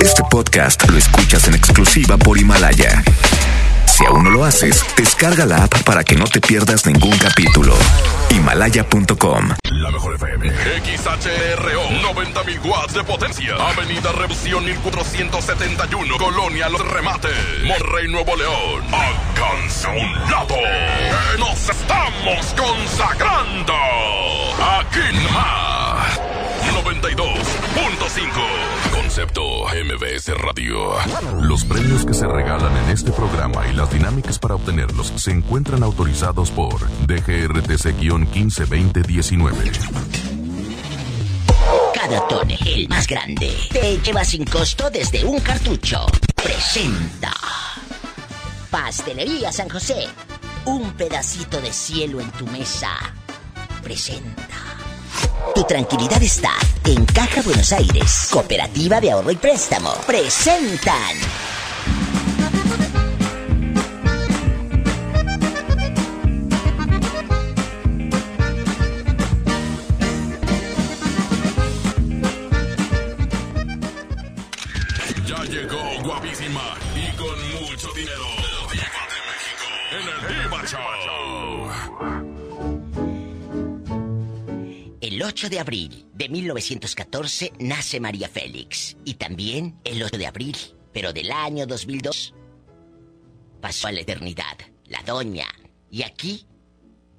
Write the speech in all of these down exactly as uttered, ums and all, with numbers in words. Este podcast lo escuchas en exclusiva por Himalaya. Si aún no lo haces, descarga la app para que no te pierdas ningún capítulo. Himalaya punto com. La mejor F M. X H R O noventa mil watts de potencia. Avenida Revolución mil cuatrocientos setenta y uno, Colonia Los Remates, Monterrey, Nuevo León. Alcanza un lado. Que nos estamos consagrando. Aquí más. noventa y dos punto cinco. Concepto M B S Radio. Los premios que se regalan en este programa y las dinámicas para obtenerlos se encuentran autorizados por D G R T C quince veinte diecinueve. Cada tono, el más grande, te lleva sin costo desde un cartucho. Presenta Pastelería San José, un pedacito de cielo en tu mesa. Presenta. Tu tranquilidad está en Caja Buenos Aires, Cooperativa de Ahorro y Préstamo. Presentan Ya llegó guapísima y con mucho dinero la Diva de México en el Diva Show. El ocho de abril de mil novecientos catorce nace María Félix. Y también el ocho de abril, pero del año dos mil dos, pasó a la eternidad, la doña. Y aquí,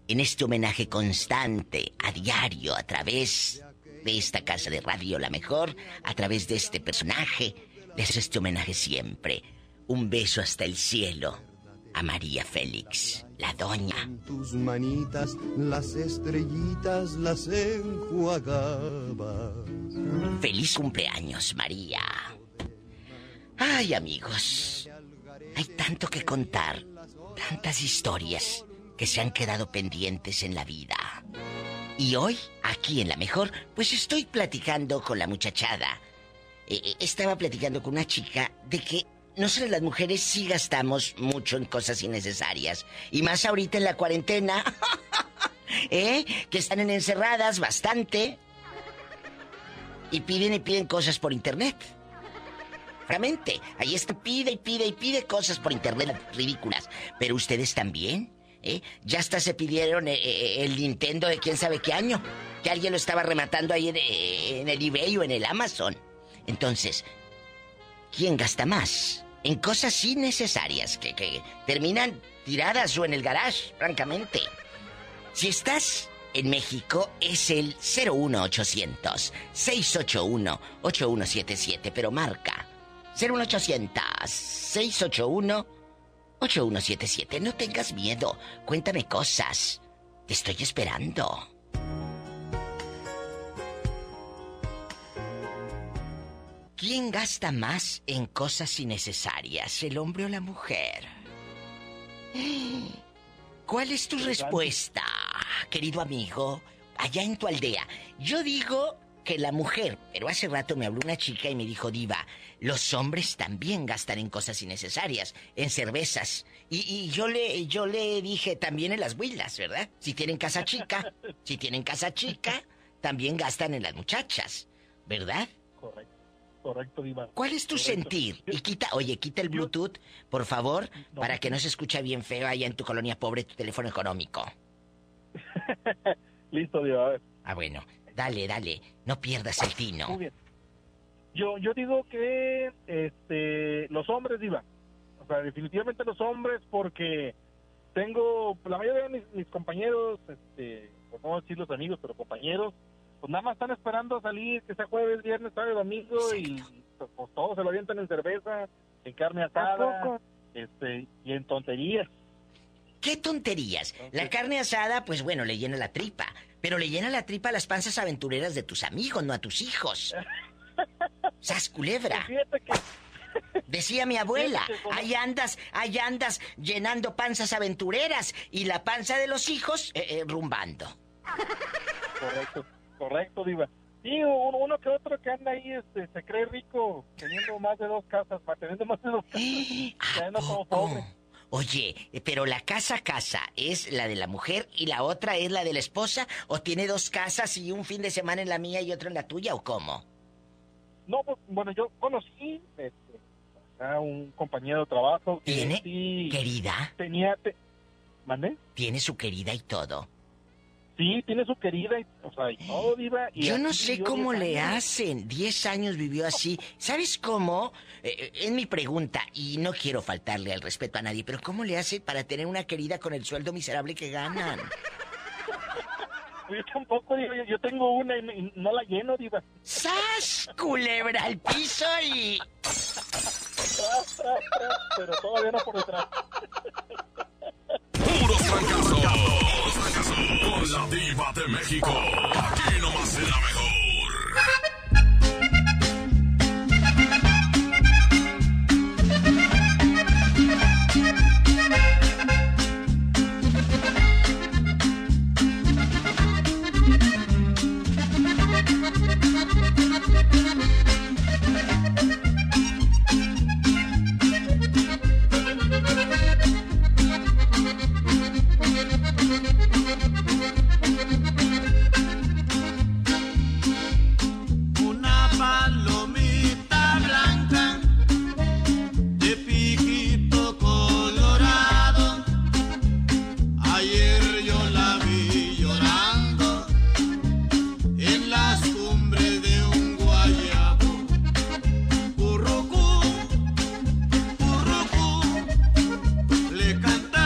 en este homenaje constante, a diario, a través de esta casa de radio La Mejor, a través de este personaje, les hago este homenaje siempre. Un beso hasta el cielo a María Félix, la doña. Tus manitas, las estrellitas las enjuagabas. Feliz cumpleaños, María. Ay, amigos, hay tanto que contar, tantas historias que se han quedado pendientes en la vida. Y hoy, aquí en La Mejor, pues estoy platicando con la muchachada. Eh, estaba platicando con una chica de que nosotras las mujeres sí gastamos mucho en cosas innecesarias. Y más ahorita en la cuarentena. ¿Eh? Que están en encerradas bastante. Y piden y piden cosas por internet. Francamente, ahí está, pide y pide y pide cosas por internet ridículas. Pero ustedes también, ¿eh? Ya hasta se pidieron el, el Nintendo de quién sabe qué año. Que alguien lo estaba rematando ahí en, en el eBay o en el Amazon. Entonces, ¿quién gasta más? En cosas innecesarias que, que terminan tiradas o en el garage, francamente. Si estás en México, es el cero uno ochocientos seiscientos ochenta y uno ochenta y uno setenta y siete, pero marca cero uno ochocientos seiscientos ochenta y uno ochenta y uno setenta y siete. No tengas miedo, cuéntame cosas. Te estoy esperando. ¿Quién gasta más en cosas innecesarias, el hombre o la mujer? ¿Cuál es tu respuesta, querido amigo, allá en tu aldea? Yo digo que la mujer, pero hace rato me habló una chica y me dijo, Diva, los hombres también gastan en cosas innecesarias, en cervezas. Y, y yo le yo le dije, también en las huilas, ¿verdad? Si tienen casa chica, si tienen casa chica, también gastan en las muchachas, ¿verdad? Correcto. Correcto, Diva. ¿Cuál es tu Correcto. sentir? Y quita, oye, quita el Bluetooth, por favor, no, para que no se escuche bien feo allá en tu colonia pobre tu teléfono económico. Listo, Diva, a ver. Ah, bueno, dale, dale, no pierdas el tino. Muy bien. Yo, yo digo que este, los hombres, Diva, o sea, definitivamente los hombres, porque tengo, la mayoría de mis, mis compañeros, este, por no decir los amigos, pero compañeros, pues nada más están esperando salir, que sea jueves, viernes, sábado, domingo. Exacto. Y pues todos se lo avientan en cerveza, en carne asada, este, y en tonterías. ¿Qué tonterías? Entonces, la carne asada, pues bueno, le llena la tripa, pero le llena la tripa a las panzas aventureras de tus amigos, no a tus hijos. ¡Sas culebra! Que... Decía mi abuela, con... ahí andas, ahí andas llenando panzas aventureras y la panza de los hijos eh, eh, rumbando. Correcto. Correcto, Diva. Sí, uno, uno que otro que anda ahí este, se cree rico teniendo más de dos casas, manteniendo más de dos casas. Como pobre. Oye, pero la casa casa es la de la mujer y la otra es la de la esposa, ¿o tiene dos casas y un fin de semana en la mía y otro en la tuya, o cómo? No, bueno, yo conocí este, a un compañero de trabajo. Que ¿Tiene sí, querida? Tenía... Te... ¿Mandé? Tiene su querida y todo. Sí, tiene su querida, y, o sea, y todo, Diva. Y yo no sé cómo le hacen. Diez años vivió así. ¿Sabes cómo? Eh, es mi pregunta, y no quiero faltarle al respeto a nadie, pero ¿cómo le hacen para tener una querida con el sueldo miserable que ganan? Yo tampoco, Diva. Yo tengo una y no la lleno, Diva. ¡Sas! Culebra al piso y... Tras, tras, tras, pero todavía no por detrás. ¡Puros fracasos! Con la Diva de México, aquí nomás en La Mejor. Una palomita blanca de piquito colorado, ayer yo la vi llorando en las cumbres de un guayabo. Currucú, currucú, le cantaba.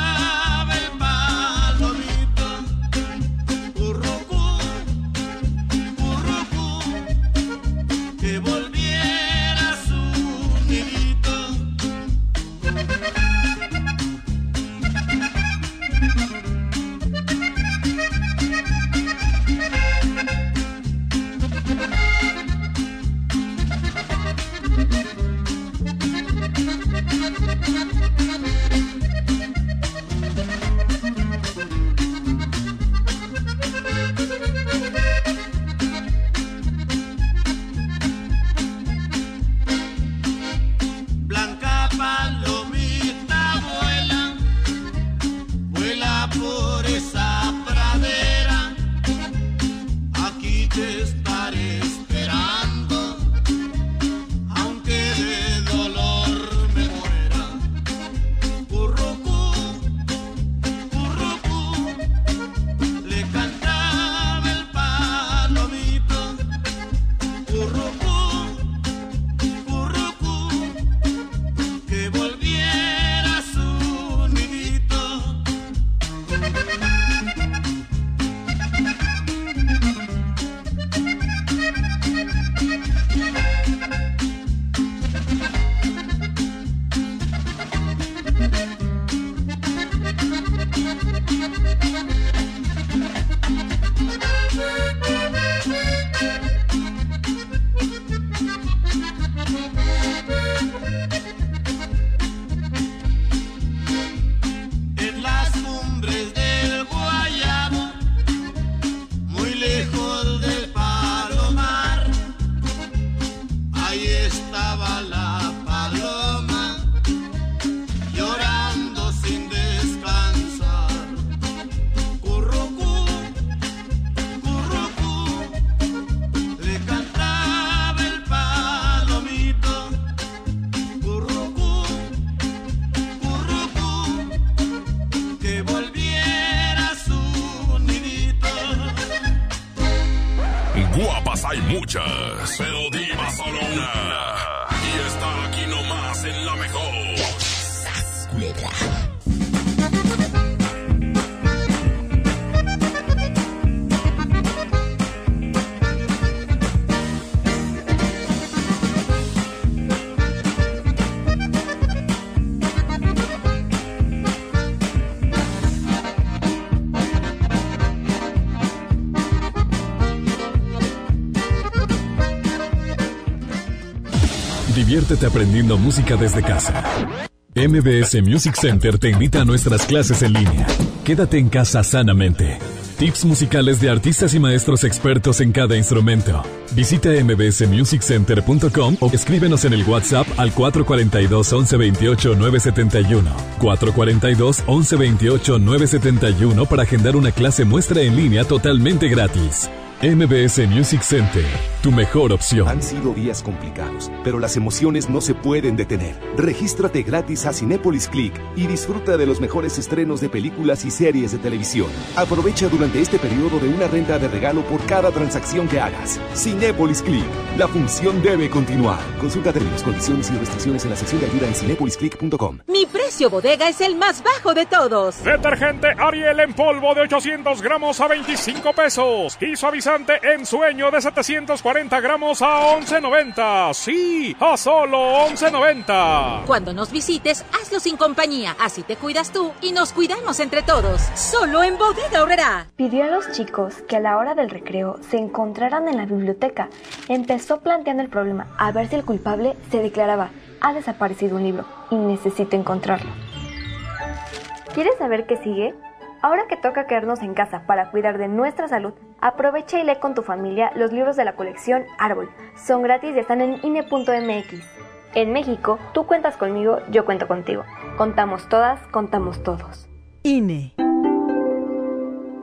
Diviértete aprendiendo música desde casa. M B S Music Center te invita a nuestras clases en línea. Quédate en casa sanamente. Tips musicales de artistas y maestros expertos en cada instrumento. Visita m b s music center punto com o escríbenos en el WhatsApp al cuatro cuatro dos, uno uno dos ocho, nueve siete uno. cuatro cuatro dos, uno uno dos ocho, nueve siete uno para agendar una clase muestra en línea totalmente gratis. M B S Music Center, tu mejor opción. Han sido días complicados, pero las emociones no se pueden detener. Regístrate gratis a Cinepolis Click y disfruta de los mejores estrenos de películas y series de televisión. Aprovecha durante este periodo de una renta de regalo por cada transacción que hagas. Cinepolis Click, la función debe continuar. Consulta términos, condiciones y restricciones en la sección de ayuda en cinepolis click punto com. Mi precio bodega es el más bajo de todos. Detergente Ariel en polvo de ochocientos gramos a veinticinco pesos. Y suavizante en sueño de setecientos cuarenta gramos a once noventa. Sí, a solo once noventa. Cuando nos visites, hazlo sin compañía. Así te cuidas tú y nos cuidamos entre todos. Solo en Bodega Aurrerá. Pidió a los chicos que a la hora del recreo se encontraran en la biblioteca. Empezó planteando el problema a ver si el culpable se declaraba: ha desaparecido un libro y necesito encontrarlo. ¿Quieres saber qué sigue? Ahora que toca quedarnos en casa para cuidar de nuestra salud, aprovecha y lee con tu familia los libros de la colección Árbol. Son gratis y están en ine punto m x. En México, tú cuentas conmigo, yo cuento contigo. Contamos todas, contamos todos. I N E.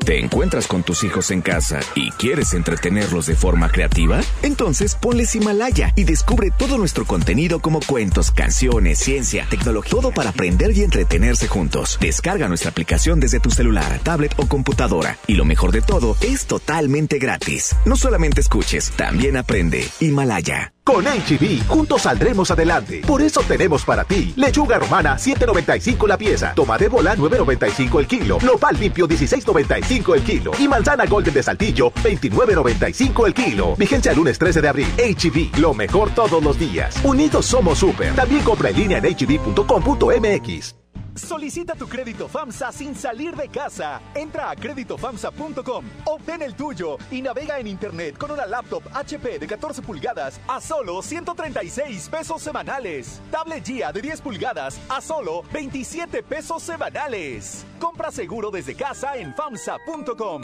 ¿Te encuentras con tus hijos en casa y quieres entretenerlos de forma creativa? Entonces ponles Himalaya y descubre todo nuestro contenido como cuentos, canciones, ciencia, tecnología, todo para aprender y entretenerse juntos. Descarga nuestra aplicación desde tu celular, tablet o computadora. Y lo mejor de todo, es totalmente gratis. No solamente escuches, también aprende. Himalaya. Con H E B juntos saldremos adelante. Por eso tenemos para ti lechuga romana siete noventa y cinco la pieza, tomate bola nueve noventa y cinco el kilo, nopal limpio dieciséis noventa y cinco el kilo y manzana golden de Saltillo veintinueve noventa y cinco el kilo. Vigencia lunes trece de abril. H E B, lo mejor todos los días. Unidos somos super. También compra en línea en h e b punto com punto m x. Solicita tu crédito FAMSA sin salir de casa. Entra a creditfamsa punto com, obtén el tuyo y navega en internet con una laptop H P de catorce pulgadas a solo ciento treinta y seis pesos semanales. Tablet G I A de diez pulgadas a solo veintisiete pesos semanales. Compra seguro desde casa en famsa punto com.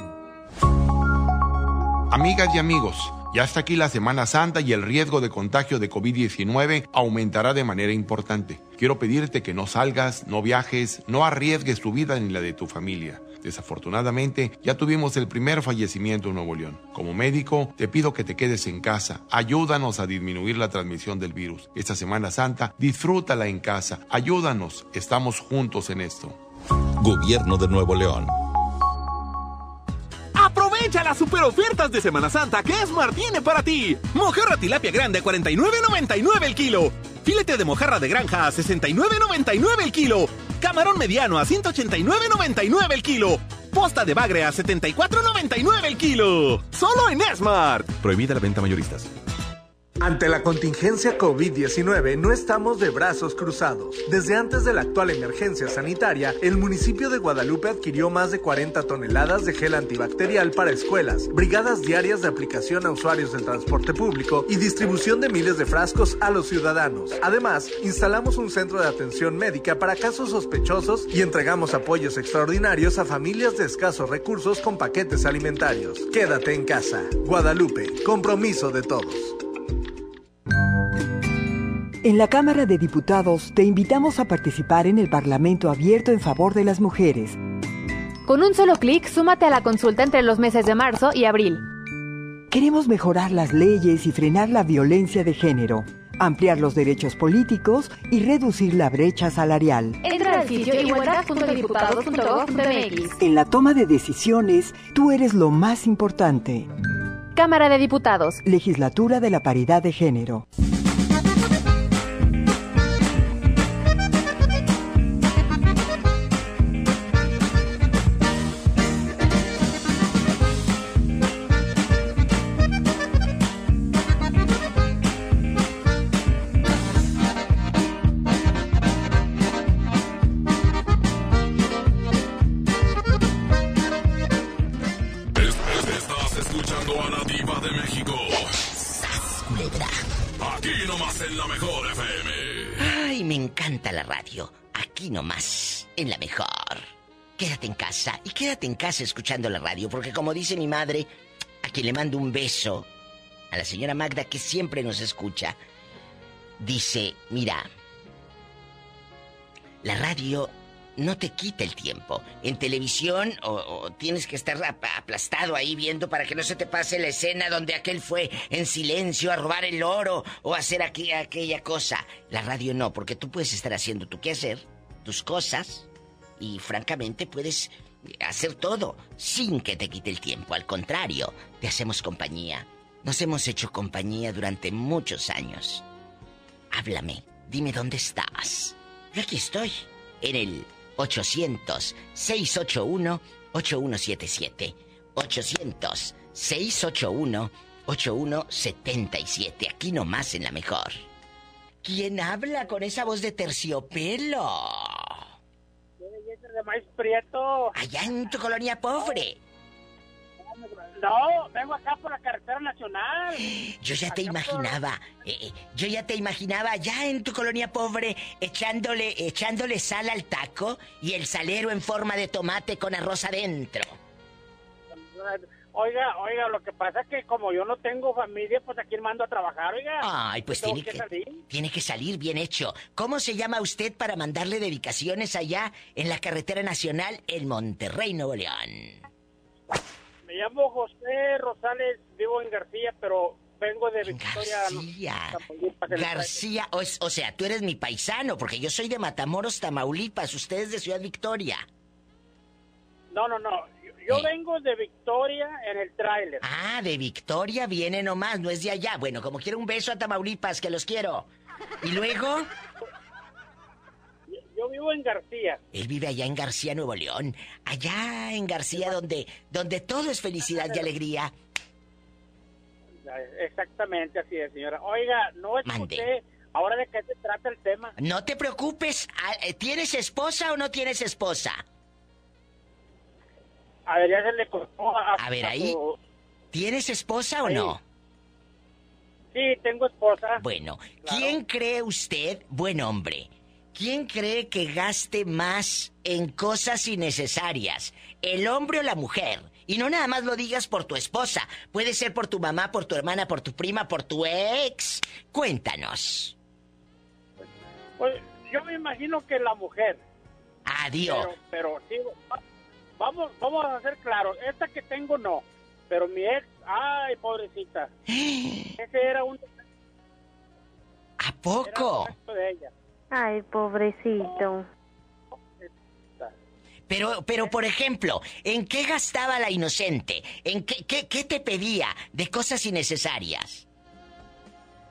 Amigas y amigos, ya está aquí la Semana Santa y el riesgo de contagio de COVID diecinueve aumentará de manera importante. Quiero pedirte que no salgas, no viajes, no arriesgues tu vida ni la de tu familia. Desafortunadamente, ya tuvimos el primer fallecimiento en Nuevo León. Como médico, te pido que te quedes en casa. Ayúdanos a disminuir la transmisión del virus. Esta Semana Santa, disfrútala en casa. Ayúdanos, estamos juntos en esto. Gobierno de Nuevo León. Aprovecha las super ofertas de Semana Santa que Esmart tiene para ti. Mojarra tilapia grande a cuarenta y nueve noventa y nueve el kilo. Filete de mojarra de granja a sesenta y nueve noventa y nueve el kilo. Camarón mediano a ciento ochenta y nueve noventa y nueve el kilo. Posta de bagre a setenta y cuatro noventa y nueve el kilo. Solo en Esmart. Prohibida la venta a mayoristas. Ante la contingencia COVID diecinueve, no estamos de brazos cruzados. Desde antes de la actual emergencia sanitaria, el municipio de Guadalupe adquirió más de cuarenta toneladas de gel antibacterial para escuelas, brigadas diarias de aplicación a usuarios del transporte público y distribución de miles de frascos a los ciudadanos. Además, instalamos un centro de atención médica para casos sospechosos y entregamos apoyos extraordinarios a familias de escasos recursos con paquetes alimentarios. Quédate en casa. Guadalupe, compromiso de todos. En la Cámara de Diputados te invitamos a participar en el Parlamento Abierto en favor de las mujeres. Con un solo clic, súmate a la consulta entre los meses de marzo y abril. Queremos mejorar las leyes y frenar la violencia de género, ampliar los derechos políticos y reducir la brecha salarial. Entra al sitio igualdad punto diputados punto gov punto m x. En la toma de decisiones, tú eres lo más importante. Cámara de Diputados. Legislatura de la Paridad de Género. En La Mejor. Quédate en casa. Y quédate en casa escuchando la radio. Porque como dice mi madre, a quien le mando un beso, a la señora Magda, que siempre nos escucha, dice, mira, la radio no te quita el tiempo. En televisión o, o tienes que estar aplastado ahí viendo para que no se te pase la escena donde aquel fue en silencio a robar el oro o a hacer aqu aquella cosa. La radio no, porque tú puedes estar haciendo tu quehacer, tus cosas, y francamente puedes hacer todo sin que te quite el tiempo. Al contrario, te hacemos compañía. Nos hemos hecho compañía durante muchos años. Háblame, dime dónde estás. Yo aquí estoy, en el ochocientos, seiscientos ochenta y uno, ochenta y uno setenta y siete. ochocientos, seiscientos ochenta y uno, ochenta y uno setenta y siete. Aquí nomás en La Mejor. ¿Quién habla con esa voz de terciopelo? ¡Qué belleza de maíz prieto! Allá en tu colonia pobre. No, vengo acá por la carretera nacional. Yo ya acá te imaginaba, por... eh, yo ya te imaginaba allá en tu colonia pobre echándole, echándole sal al taco y el salero en forma de tomate con arroz adentro. Oiga, oiga, lo que pasa es que como yo no tengo familia, pues aquí mando a trabajar, oiga. Ay, pues tiene que, que tiene que salir bien hecho. ¿Cómo se llama usted para mandarle dedicaciones allá en la carretera nacional en Monterrey, Nuevo León? Me llamo José Rosales, vivo en García, pero vengo de Victoria. García, no, García, o, es, o sea, tú eres mi paisano, porque yo soy de Matamoros, Tamaulipas, ustedes de Ciudad Victoria. No, no, no, yo, yo eh. vengo de Victoria en el tráiler. Ah, de Victoria viene nomás, no es de allá. Bueno, como quiero, un beso a Tamaulipas, que los quiero. ¿Y luego? Yo vivo en García. Él vive allá en García, Nuevo León. Allá en García, donde, donde todo es felicidad y alegría. Exactamente, así es, señora. Oiga, no escuché ahora de qué se trata el tema. No te preocupes. ¿Tienes esposa o no tienes esposa? A ver, ya se le cortó a... A ver, ahí. ¿Tienes esposa o no? Sí, tengo esposa. Bueno, ¿quién cree usted buen hombre? ¿Quién cree que gaste más en cosas innecesarias? ¿El hombre o la mujer? Y no nada más lo digas por tu esposa. Puede ser por tu mamá, por tu hermana, por tu prima, por tu ex. Cuéntanos. Pues, pues yo me imagino que la mujer. Adiós. Pero, pero digo, vamos, vamos a ser claros. Esta que tengo no. Pero mi ex, ay, pobrecita. Ese era un... ¿A poco? Era un de ella. Ay, pobrecito. Pero, pero por ejemplo, ¿en qué gastaba la inocente? ¿En qué, qué, qué te pedía de cosas innecesarias?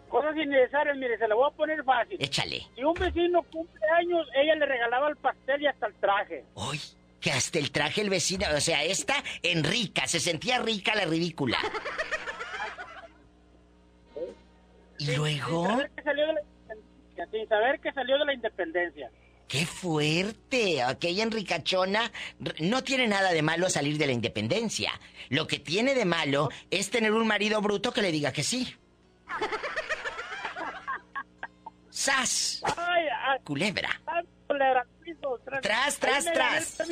Cosas innecesarias, mire, se la voy a poner fácil. Échale. Si un vecino cumple años, ella le regalaba el pastel y hasta el traje. Uy, que hasta el traje el vecino, o sea, esta en rica, se sentía rica la ridícula. Y luego... Sin saber que salió de la independencia. ¡Qué fuerte! Aquella enricachona. No tiene nada de malo salir de la independencia. Lo que tiene de malo es tener un marido bruto que le diga que sí. ¡Sas! Ay, ay, culebra. Ay, culebra. Tras, tras, tras.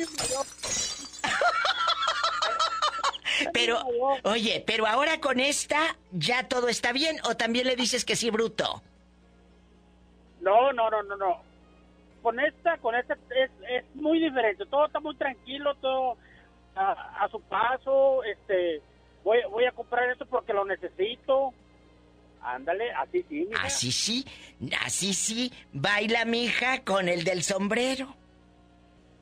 Pero, oye, pero ahora con esta ya todo está bien, ¿o también le dices que sí, bruto? No, no, no, no, no. Con esta, con esta es, es muy diferente. Todo está muy tranquilo, todo a, a su paso. Este, voy, voy a comprar esto porque lo necesito. Ándale, así sí. Mija. Así sí, así sí. Baila, mija, con el del sombrero.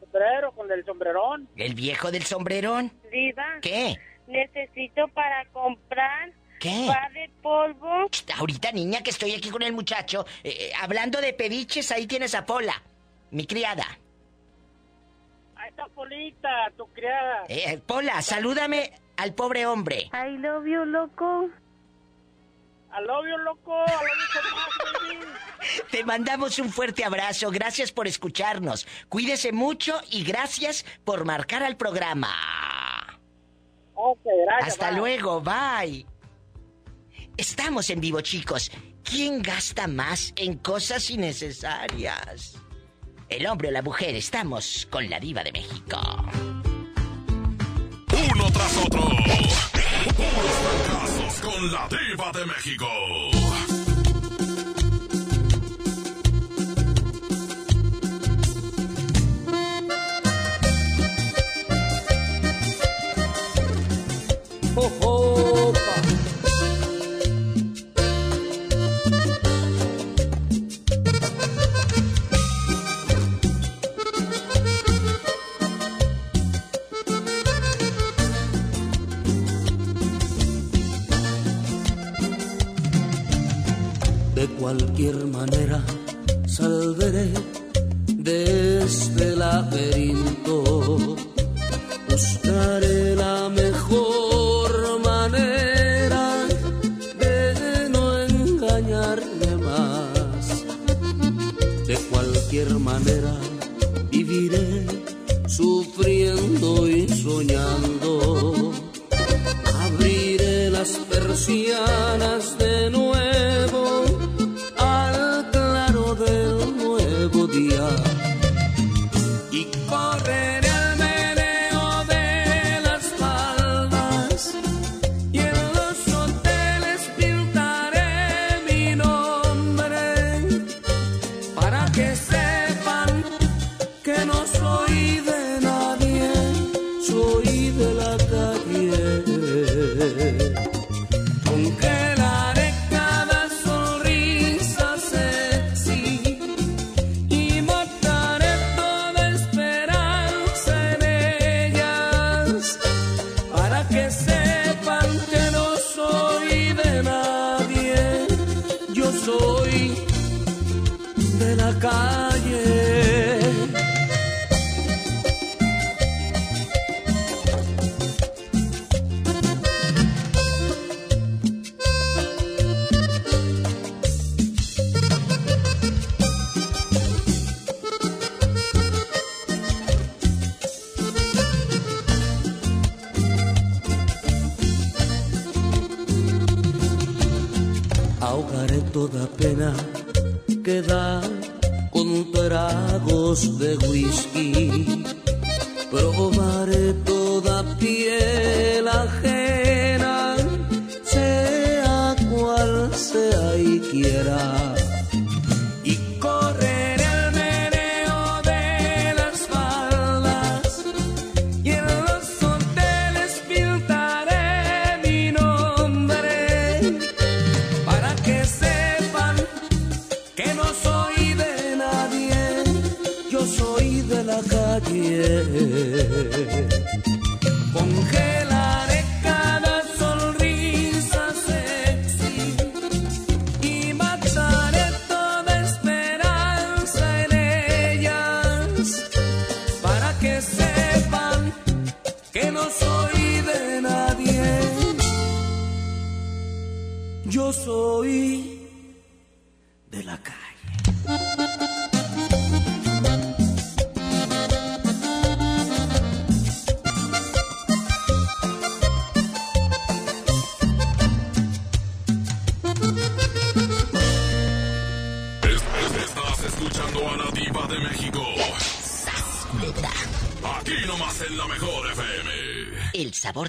Sombrero, con el del sombrerón. El viejo del sombrerón. Diva. ¿Qué? Necesito para comprar. ¿Qué? ¿Va de polvo? Ahorita, niña, que estoy aquí con el muchacho. Eh, hablando de pediches, ahí tienes a Pola, mi criada. Ahí está Polita, tu criada. Eh, Pola, salúdame al pobre hombre. I love you, loco. I love you, loco. I love you, loco. Te mandamos un fuerte abrazo. Gracias por escucharnos. Cuídese mucho y gracias por marcar al programa. Okay, gracias. Hasta bye. Luego, bye. Estamos en vivo, chicos. ¿Quién gasta más en cosas innecesarias? El hombre o la mujer. Estamos con La Diva de México. Uno tras otro. Puros fracasos con La Diva de México. cualquier manera salvaré de este laberinto. Buscaré la mejor manera de no engañarme más. De cualquier manera viviré sufriendo y soñando. Abriré las persianas de nuevo al claro del nuevo día. Y correré.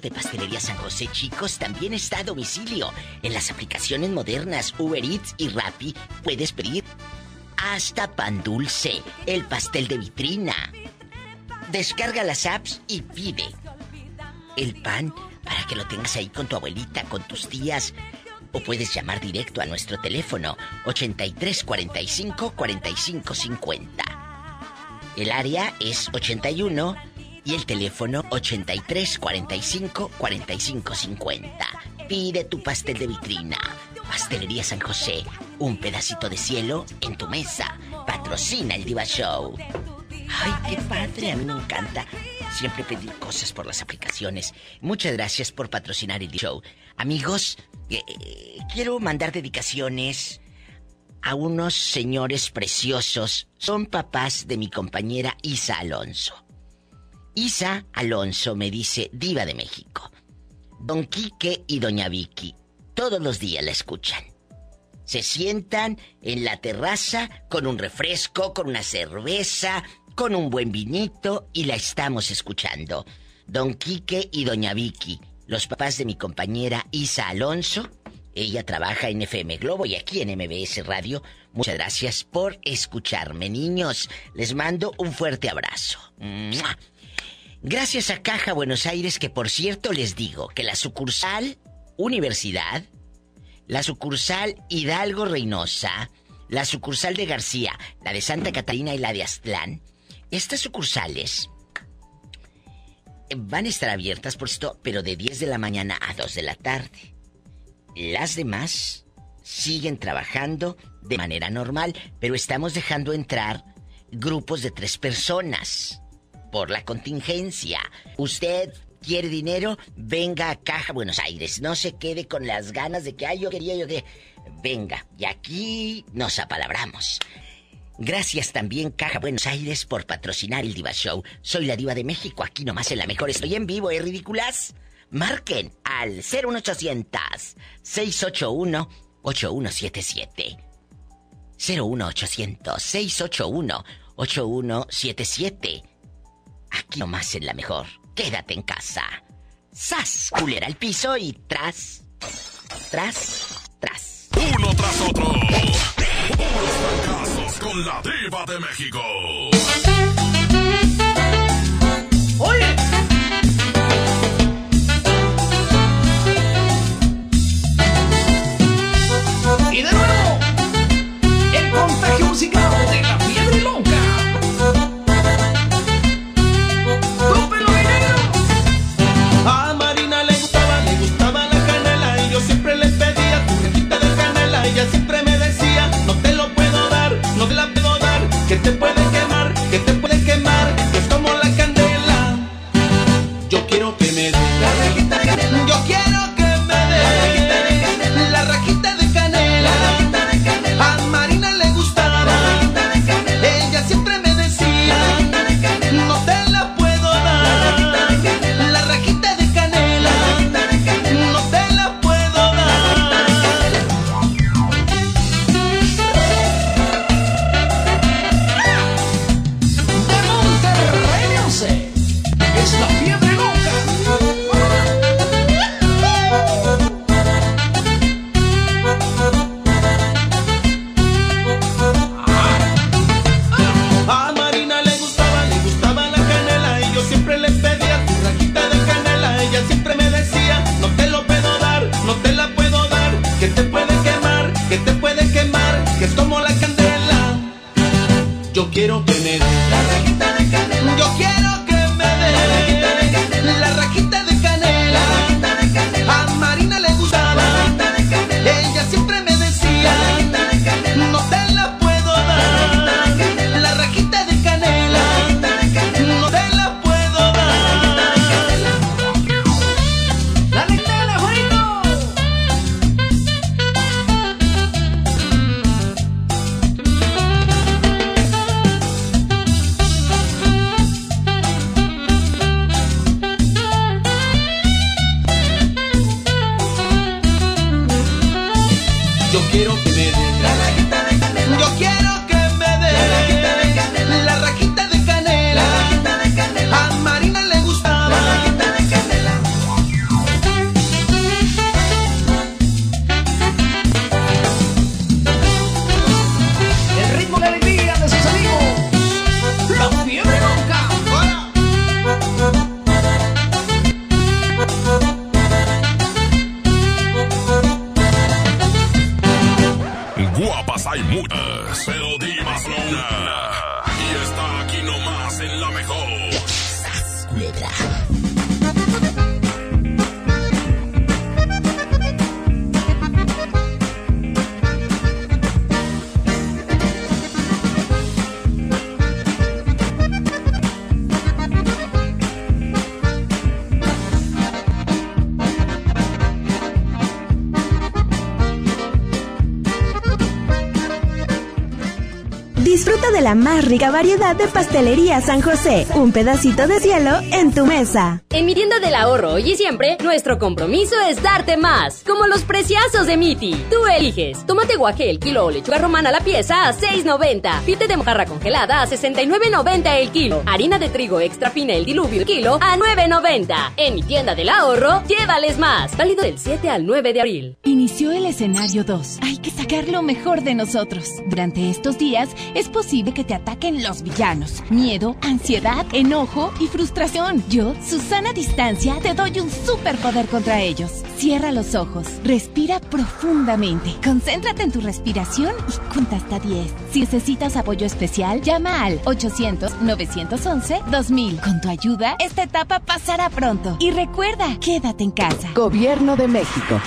De Pastelería San José, chicos, también está a domicilio. En las aplicaciones modernas Uber Eats y Rappi puedes pedir hasta pan dulce, el pastel de vitrina. Descarga las apps y pide el pan para que lo tengas ahí con tu abuelita, con tus tías, o puedes llamar directo a nuestro teléfono ochenta y tres, cuarenta y cinco, cuarenta y cinco, cincuenta. El área es ochenta y uno... y el teléfono ochenta y tres, cuarenta y cinco, cuarenta y cinco, cincuenta. Pide tu pastel de vitrina. Pastelería San José. Un pedacito de cielo en tu mesa. Patrocina el Diva Show. Ay, qué padre. A mí me encanta siempre pedir cosas por las aplicaciones. Muchas gracias por patrocinar el Diva Show. Amigos, eh, eh, quiero mandar dedicaciones a unos señores preciosos. Son papás de mi compañera Isa Alonso. Isa Alonso me dice: Diva de México, don Quique y doña Vicky todos los días la escuchan. Se sientan en la terraza con un refresco, con una cerveza, con un buen vinito y la estamos escuchando. Don Quique y doña Vicky, los papás de mi compañera Isa Alonso. Ella trabaja en F M Globo y aquí en M B S Radio. Muchas gracias por escucharme, niños. Les mando un fuerte abrazo. ¡Mua! Gracias a Caja Buenos Aires, que por cierto les digo que la sucursal Universidad, la sucursal Hidalgo Reynosa, la sucursal de García, la de Santa Catarina y la de Aztlán, estas sucursales van a estar abiertas, por esto, pero de diez de la mañana a dos de la tarde. Las demás siguen trabajando de manera normal, pero estamos dejando entrar grupos de tres personas por la contingencia. Usted quiere dinero, venga a Caja Buenos Aires. No se quede con las ganas de que, ay, yo quería, yo quería. Venga, y aquí nos apalabramos. Gracias también, Caja Buenos Aires, por patrocinar el Diva Show. Soy la Diva de México, aquí nomás en La Mejor. Estoy en vivo, ¿eh, ridículas? Marquen al cero uno ochocientos, seiscientos ochenta y uno, ochenta y uno setenta y siete. cero uno ochocientos, seiscientos ochenta y uno, ochenta y uno setenta y siete. Aquí nomás en La Mejor. Quédate en casa. ¡Sas! Culera al piso y tras, tras, tras. Uno tras otro. Puros fracasos con la Diva de México. ¡Ole! Y de nuevo, el contagio musical de la fiebre loca. ¡Cómpelo, dinero! A Marina le gustaba, le gustaba la canela. Y yo siempre le pedía tu rejita de canela. Ella siempre me decía, no te lo puedo dar, no te la puedo dar. Que te puede quemar, que te puede quemar. Que es como la candela. Yo quiero que me des la rejita de canela. Yo quiero que me des la rejita de canela. La rejita de quiero que me des la rajita de canela. Yo quiero que me des la rajita de canela. La rajita de canela. A Marina le gustaba la rajita de canela. Ella siempre me decía la rajita de canela. No te la puedo dar. La rajita de canela. La rajita de canela. No te la puedo dar. La rajita de la más rica variedad de Pastelería San José. Un pedacito de cielo en tu mesa. En mi tienda del ahorro, hoy y siempre, nuestro compromiso es darte más. Como los preciazos de Miti. Tú eliges. Tomate guajé el kilo o lechuga romana la pieza a seis noventa. Pite de mojarra congelada a sesenta y nueve noventa el kilo. Harina de trigo extra fina el diluvio el kilo a nueve noventa. En mi tienda del ahorro, llévales más. Válido del siete al nueve de abril. Inició el escenario dos. Hay que sacar lo mejor de nosotros. Durante estos días, es posible que te ataquen los villanos, miedo, ansiedad, enojo y frustración. Yo, Susana Distancia, te doy un superpoder contra ellos. Cierra los ojos, respira profundamente, concéntrate en tu respiración y cuenta hasta diez. Si necesitas apoyo especial, llama al ochocientos, novecientos once, dos mil. Con tu ayuda, esta etapa pasará pronto. Y recuerda, quédate en casa. Gobierno de México.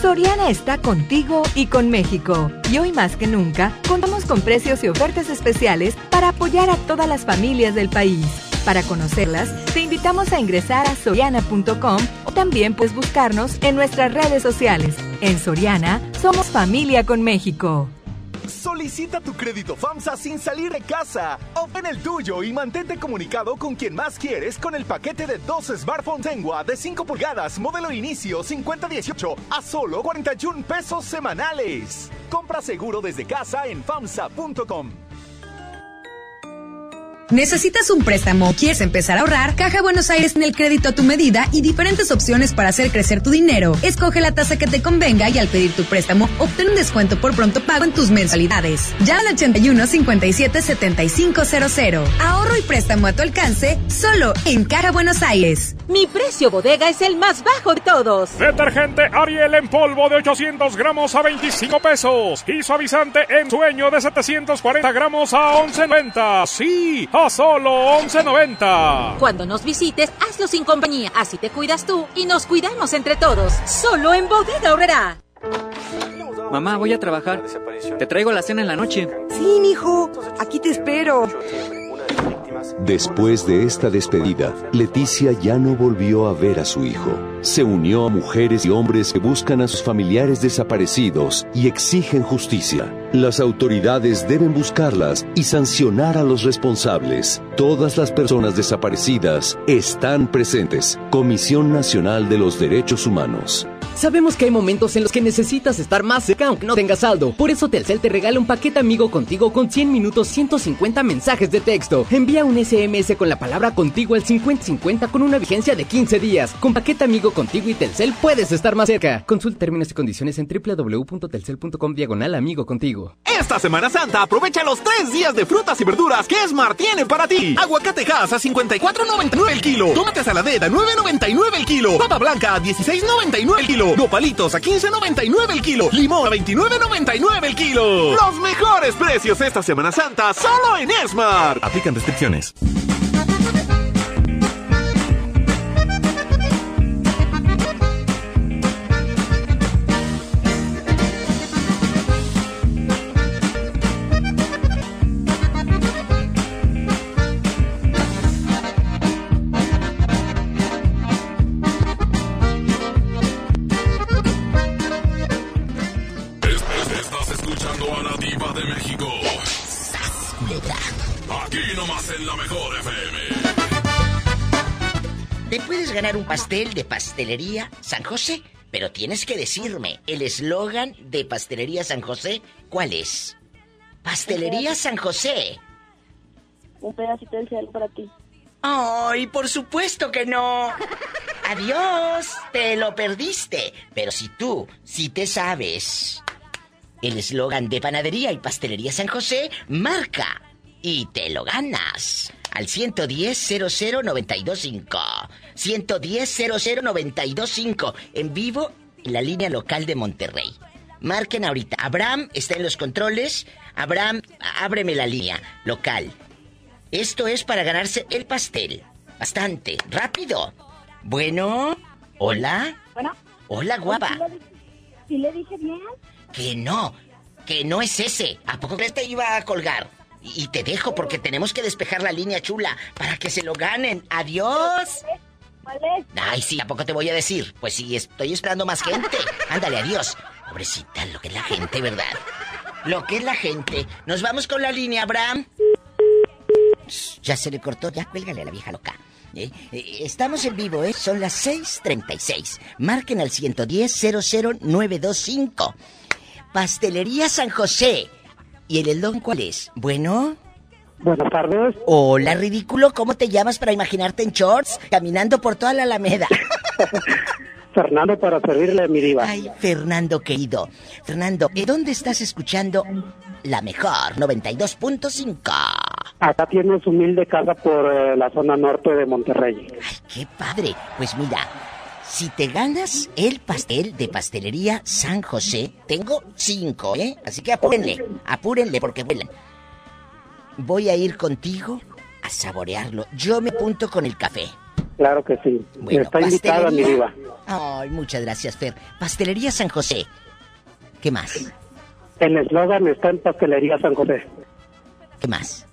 Soriana está contigo y con México. Y hoy más que nunca, contamos con precios y ofertas especiales para apoyar a todas las familias del país. Para conocerlas, te invitamos a ingresar a soriana punto com o también puedes buscarnos en nuestras redes sociales. En Soriana, somos familia con México. Solicita tu crédito FAMSA sin salir de casa. Obtén el tuyo y mantente comunicado con quien más quieres con el paquete de dos smartphones Tengua de cinco pulgadas, modelo inicio cincuenta dieciocho a solo cuarenta y un pesos semanales. Compra seguro desde casa en famsa punto com. ¿Necesitas un préstamo? ¿Quieres empezar a ahorrar? Caja Buenos Aires tiene el crédito a tu medida y diferentes opciones para hacer crecer tu dinero. Escoge la tasa que te convenga y al pedir tu préstamo, obtén un descuento por pronto pago en tus mensualidades. Llama al ochenta y uno cincuenta y siete setenta y cinco cero cero. Ahorro y préstamo a tu alcance, solo en Caja Buenos Aires. Mi precio bodega es el más bajo de todos. Detergente Ariel en polvo de ochocientos gramos a veinticinco pesos. Y suavizante en sueño de setecientos cuarenta gramos a once noventa. ¡Sí! A solo once noventa. Cuando nos visites, hazlo sin compañía. Así te cuidas tú y nos cuidamos entre todos. Solo en Bodega Aurrerá. Mamá, voy a trabajar. Te traigo la cena en la noche. Sí, mijo. Aquí te espero. Después de esta despedida, Leticia ya no volvió a ver a su hijo. Se unió a mujeres y hombres que buscan a sus familiares desaparecidos y exigen justicia. Las autoridades deben buscarlas y sancionar a los responsables. Todas las personas desaparecidas están presentes. Comisión Nacional de los Derechos Humanos. Sabemos que hay momentos en los que necesitas estar más cerca aunque no tengas saldo. Por eso Telcel te regala un paquete Amigo Contigo con cien minutos, ciento cincuenta mensajes de texto. Envía un ese eme ese con la palabra Contigo al cincuenta cincuenta con una vigencia de quince días. Con paquete Amigo Contigo y Telcel puedes estar más cerca. Consulta términos y condiciones en www.telcel.com diagonal Amigo Contigo. Esta Semana Santa aprovecha los tres días de frutas y verduras que Esmart tiene para ti. Aguacatejas a cincuenta y cuatro noventa y nueve el kilo. Tomate saladera a nueve noventa y nueve el kilo. Papa blanca a dieciséis noventa y nueve el kilo. Nopalitos a quince noventa y nueve el kilo. Limón a veintinueve noventa y nueve el kilo. Los mejores precios esta Semana Santa solo en Esmart. Aplican restricciones. Un pastel de Pastelería San José, pero tienes que decirme el eslogan de Pastelería San José, ¿cuál es? Pastelería San José. Un pedacito del cielo para ti. Ay, por supuesto que no. Adiós, te lo perdiste. Pero si tú, si te sabes el eslogan de Panadería y Pastelería San José, marca y te lo ganas. Al ciento diez cero cero nueve dos cinco. ciento diez cero cero nueve dos cinco. En vivo en la línea local de Monterrey. Marquen ahorita. Abraham está en los controles. Abraham, ábreme la línea local. Esto es para ganarse el pastel. Bastante. Rápido. Bueno. Hola. Bueno. Hola, guapa. ¿Sí le dije bien? Que no. Que no es ese. ¿A poco crees que te iba a colgar? Y te dejo porque tenemos que despejar la línea, chula, para que se lo ganen. ¡Adiós! ¿Cuál es? Ay, sí, ¿a poco te voy a decir? Pues sí, estoy esperando más gente. Ándale, adiós. Pobrecita, lo que es la gente, ¿verdad? Lo que es la gente. Nos vamos con la línea, Abraham. Ya se le cortó, ya cuélgale a la vieja loca. ¿Eh? Estamos en vivo, ¿eh? Son las seis treinta y seis. Marquen al ciento diez cero cero nueve dos cinco. Pastelería San José. ¿Y el eslón cuál es? Bueno. Buenas tardes. Hola, ridículo. ¿Cómo te llamas para imaginarte en shorts caminando por toda la Alameda? Fernando, para servirle a mi diva. Ay, Fernando, querido. Fernando, ¿de dónde estás escuchando La Mejor noventa y dos punto cinco? Acá tienes humilde casa por eh, la zona norte de Monterrey. Ay, qué padre. Pues mira, si te ganas el pastel de Pastelería San José, tengo cinco, ¿eh? Así que apúrenle, apúrenle porque vuelan. Voy a ir contigo a saborearlo. Yo me apunto con el café. Claro que sí. Bueno, está invitada, mi diva. Ay, muchas gracias, Fer. Pastelería San José. ¿Qué más? El eslogan está en Pastelería San José. ¿Qué más?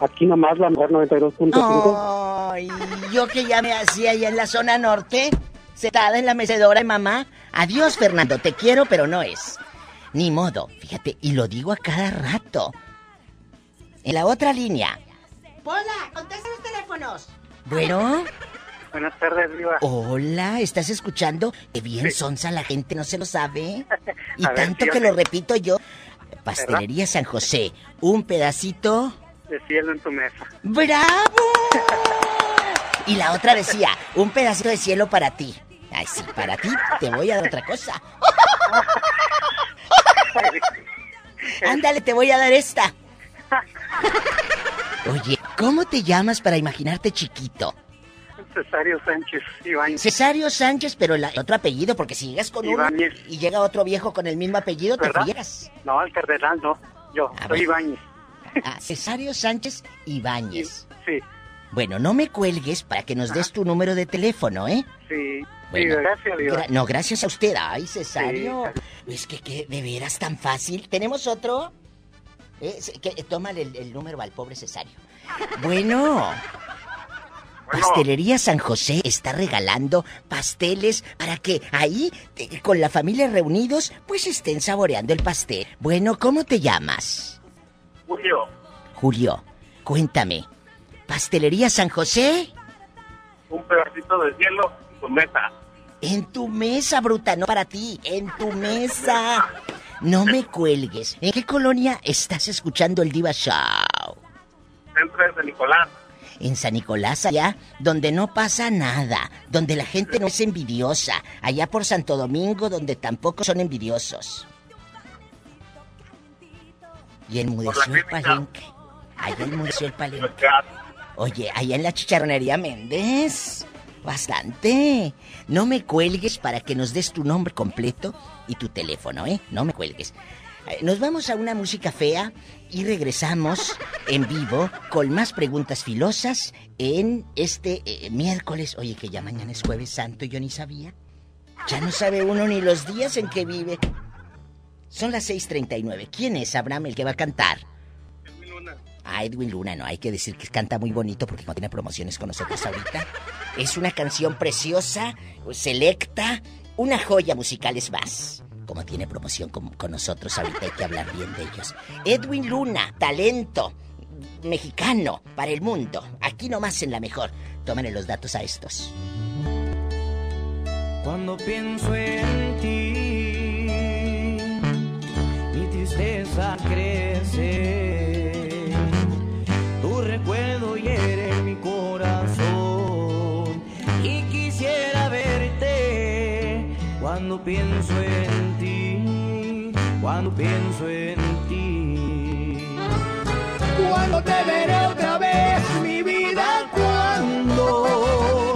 Aquí nomás La Mejor noventa y dos punto cinco. Ay, yo que ya me hacía allá en la zona norte, sentada en la mecedora de mamá. Adiós, Fernando, te quiero, pero no es. Ni modo, fíjate, y lo digo a cada rato. En la otra línea. Hola, contesta los teléfonos. Bueno. Buenas tardes, Diva. Hola, ¿estás escuchando? Qué bien, sí. Sonsa, la gente no se lo sabe. Y a tanto ver, que lo repito yo. Pastelería, ¿verdad? San José, un pedacito de cielo en tu mesa. ¡Bravo! Y la otra decía, un pedacito de cielo para ti. Ay, sí, para ti te voy a dar otra cosa. Ándale, te voy a dar esta. Oye, ¿cómo te llamas para imaginarte chiquito? Cesario Sánchez Ibáñez. Cesario Sánchez, pero el otro apellido, porque si llegas con Ibáñez, uno y llega otro viejo con el mismo apellido, ¿verdad? Te friegas. No, el cardenal no, yo a soy ver. Ibáñez. Ah, Cesario Sánchez Ibáñez. Sí, sí. Bueno, no me cuelgues para que nos des tu número de teléfono, ¿eh? Sí. Bueno, sí, gracias, gra No, gracias a usted. Ay, Cesario. Sí. Es que, que, de veras, tan fácil. ¿Tenemos otro? Eh, que, tómale el, el número al pobre Cesario. Bueno, bueno. Pastelería San José está regalando pasteles para que ahí, te, con la familia reunidos, pues estén saboreando el pastel. Bueno, ¿cómo te llamas? Julio. Julio, cuéntame. ¿Pastelería San José? Un pedacito de cielo en tu mesa. En tu mesa, bruta, no para ti. En tu mesa. No me cuelgues. ¿En qué colonia estás escuchando el Diva Show? Centro de San Nicolás. En San Nicolás, allá, donde no pasa nada, donde la gente no es envidiosa. Allá por Santo Domingo, donde tampoco son envidiosos. Y en Mudeció el Palenque. Allá en Mudeció el Palenque. Oye, allá en la chicharronería Méndez. Bastante. No me cuelgues para que nos des tu nombre completo y tu teléfono, ¿eh? No me cuelgues. Nos vamos a una música fea y regresamos en vivo con más preguntas filosas en este eh, miércoles. Oye, que ya mañana es Jueves Santo, yo ni sabía. Ya no sabe uno ni los días en que vive. Son las seis treinta y nueve. ¿Quién es, Abraham, el que va a cantar? Edwin Luna. Ah, Edwin Luna, no, hay que decir que canta muy bonito porque no tiene promociones con nosotros ahorita. Es una canción preciosa, selecta, una joya musical es más. Como tiene promoción con, con nosotros ahorita hay que hablar bien de ellos. Edwin Luna, talento mexicano para el mundo. Aquí nomás en La Mejor. Tómenle los datos a estos. Cuando pienso en ti, mi tristeza crece. Tu recuerdo hiere mi corazón. Cuando pienso en ti, cuando pienso en ti. Cuando te veré otra vez, mi vida, cuando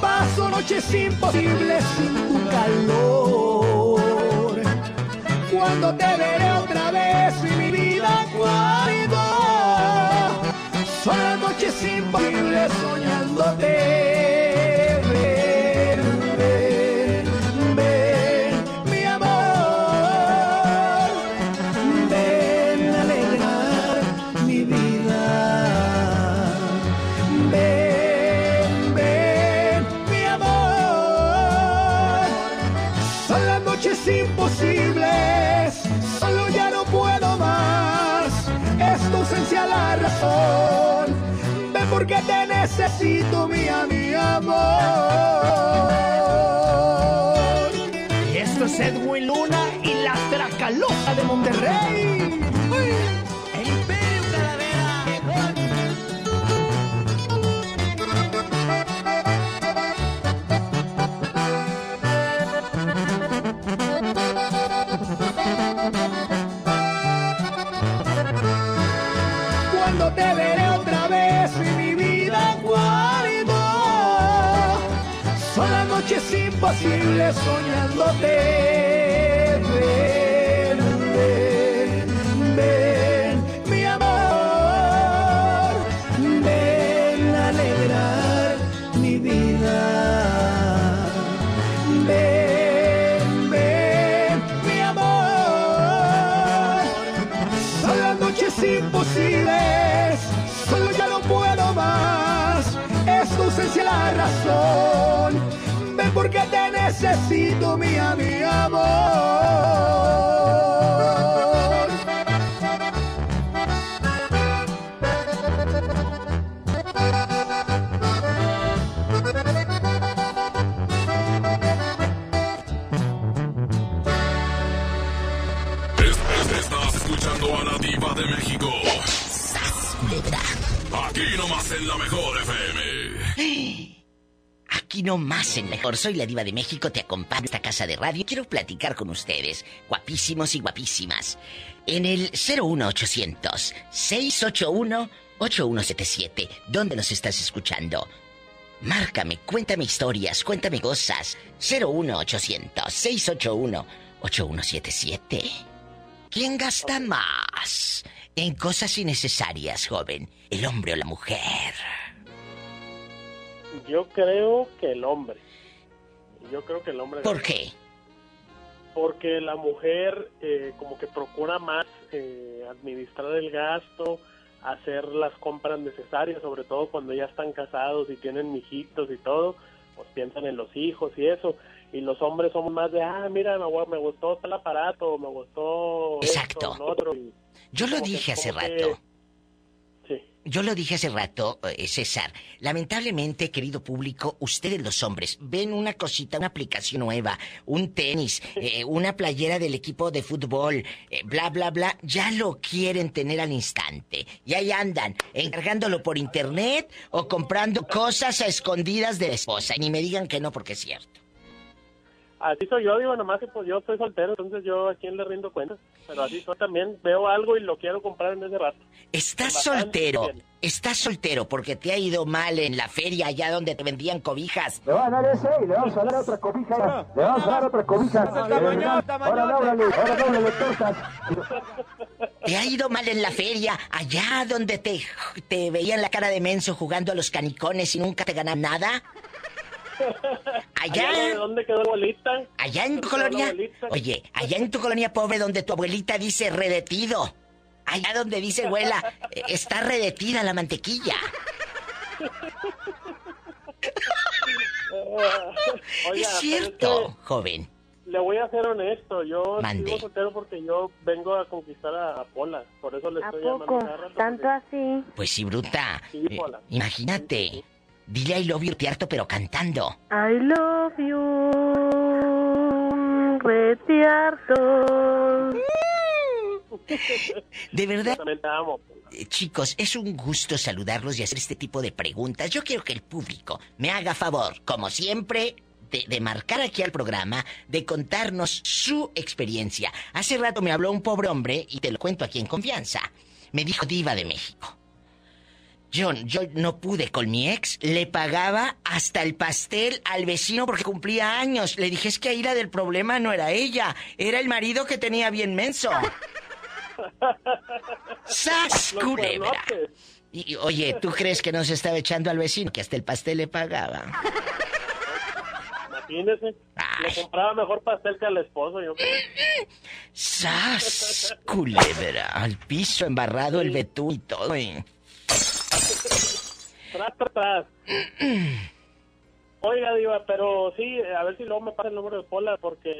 paso noches imposibles sin tu calor. Cuando te veré otra vez, mi vida, cuando son las noches imposibles soñándote. Ve porque te necesito, mía, mi amor. Y esto es Edwin Luna y la Tracalosa de Monterrey. ¡Ay! El Imperio Calavera. Te veré otra vez en mi vida, cuando son las noches imposibles soñándote. Ven, ven, ven, mi amor, ven a los imposibles, solo ya no puedo más, es tu ausencia la razón, ven porque te necesito, mi mi amor. A la Diva de México. Aquí nomás en La Mejor F M. Aquí nomás en Mejor. Soy la Diva de México, te acompaño a esta casa de radio. Quiero platicar con ustedes, guapísimos y guapísimas, en el cero uno ochocientos, seiscientos ochenta y uno, ochenta y uno setenta y siete. ¿Dónde nos estás escuchando? Márcame, cuéntame historias, cuéntame cosas. cero uno ochocientos, seiscientos ochenta y uno, ochenta y uno setenta y siete. ¿Quién gasta más en cosas innecesarias, joven? ¿El hombre o la mujer? Yo creo que el hombre. Yo creo que el hombre. ¿Por gasta. Qué? Porque la mujer eh, como que procura más eh, administrar el gasto, hacer las compras necesarias, sobre todo cuando ya están casados y tienen mijitos y todo, pues piensan en los hijos y eso. Y los hombres somos más de, ah, mira, me gustó el aparato, me gustó... Exacto. Esto, otro. Y yo lo dije que, hace rato. Que... Sí. Yo lo dije hace rato, eh, César. Lamentablemente, querido público, ustedes los hombres ven una cosita, una aplicación nueva, un tenis, eh, una playera del equipo de fútbol, eh, bla, bla, bla. Ya lo quieren tener al instante. Y ahí andan, encargándolo por internet o comprando cosas a escondidas de la esposa. Ni me digan que no, porque es cierto. Así soy yo, digo, nomás que pues yo soy soltero, entonces yo a quién le rindo cuentas. Pero así soy también, veo algo y lo quiero comprar en ese rato. Estás soltero, bien. Estás soltero porque te ha ido mal en la feria allá donde te vendían cobijas. Le van a dar ese y le vamos a dar otra cobija, no. Le vamos a dar otra cobija. Ahora dóblale, ahora dóblale tortas. Te ha ido mal en la feria, allá donde te, te veían la cara de menso jugando a los canicones y nunca te ganan nada. Allá, allá, ¿dónde quedó la abuelita? Allá en tu colonia. Oye, allá en tu colonia pobre donde tu abuelita dice redetido. Allá donde dice abuela, está redetida la mantequilla. Oiga, es cierto, es que, joven. Le voy a ser honesto, yo sigo soltero porque yo vengo a conquistar a, a Pola, por eso le estoy llamando a Carla. ¿Tanto así? Pues sí, bruta. Sí, eh, imagínate. Sí. Dile I love you, Tearto, pero cantando. I love you, Tearto. De verdad. Amo. Chicos, es un gusto saludarlos y hacer este tipo de preguntas. Yo quiero que el público me haga favor, como siempre, de, de marcar aquí al programa, de contarnos su experiencia. Hace rato me habló un pobre hombre y te lo cuento aquí en confianza. Me dijo, Diva de México, Yo, yo no pude con mi ex, le pagaba hasta el pastel al vecino porque cumplía años. Le dije, es que ahí la del problema no era ella, era el marido que tenía bien menso. ¡Sas, culebra! Y, y, oye, ¿tú crees que no se estaba echando al vecino que hasta el pastel le pagaba? Imagínese, le compraba mejor pastel que al esposo, yo creo. ¡Sas, culebra! Al piso embarrado el betún y todo, ¿eh? Tras, tras, tras. Oiga, Diva, pero sí, a ver si luego me pasa el número de Pola, porque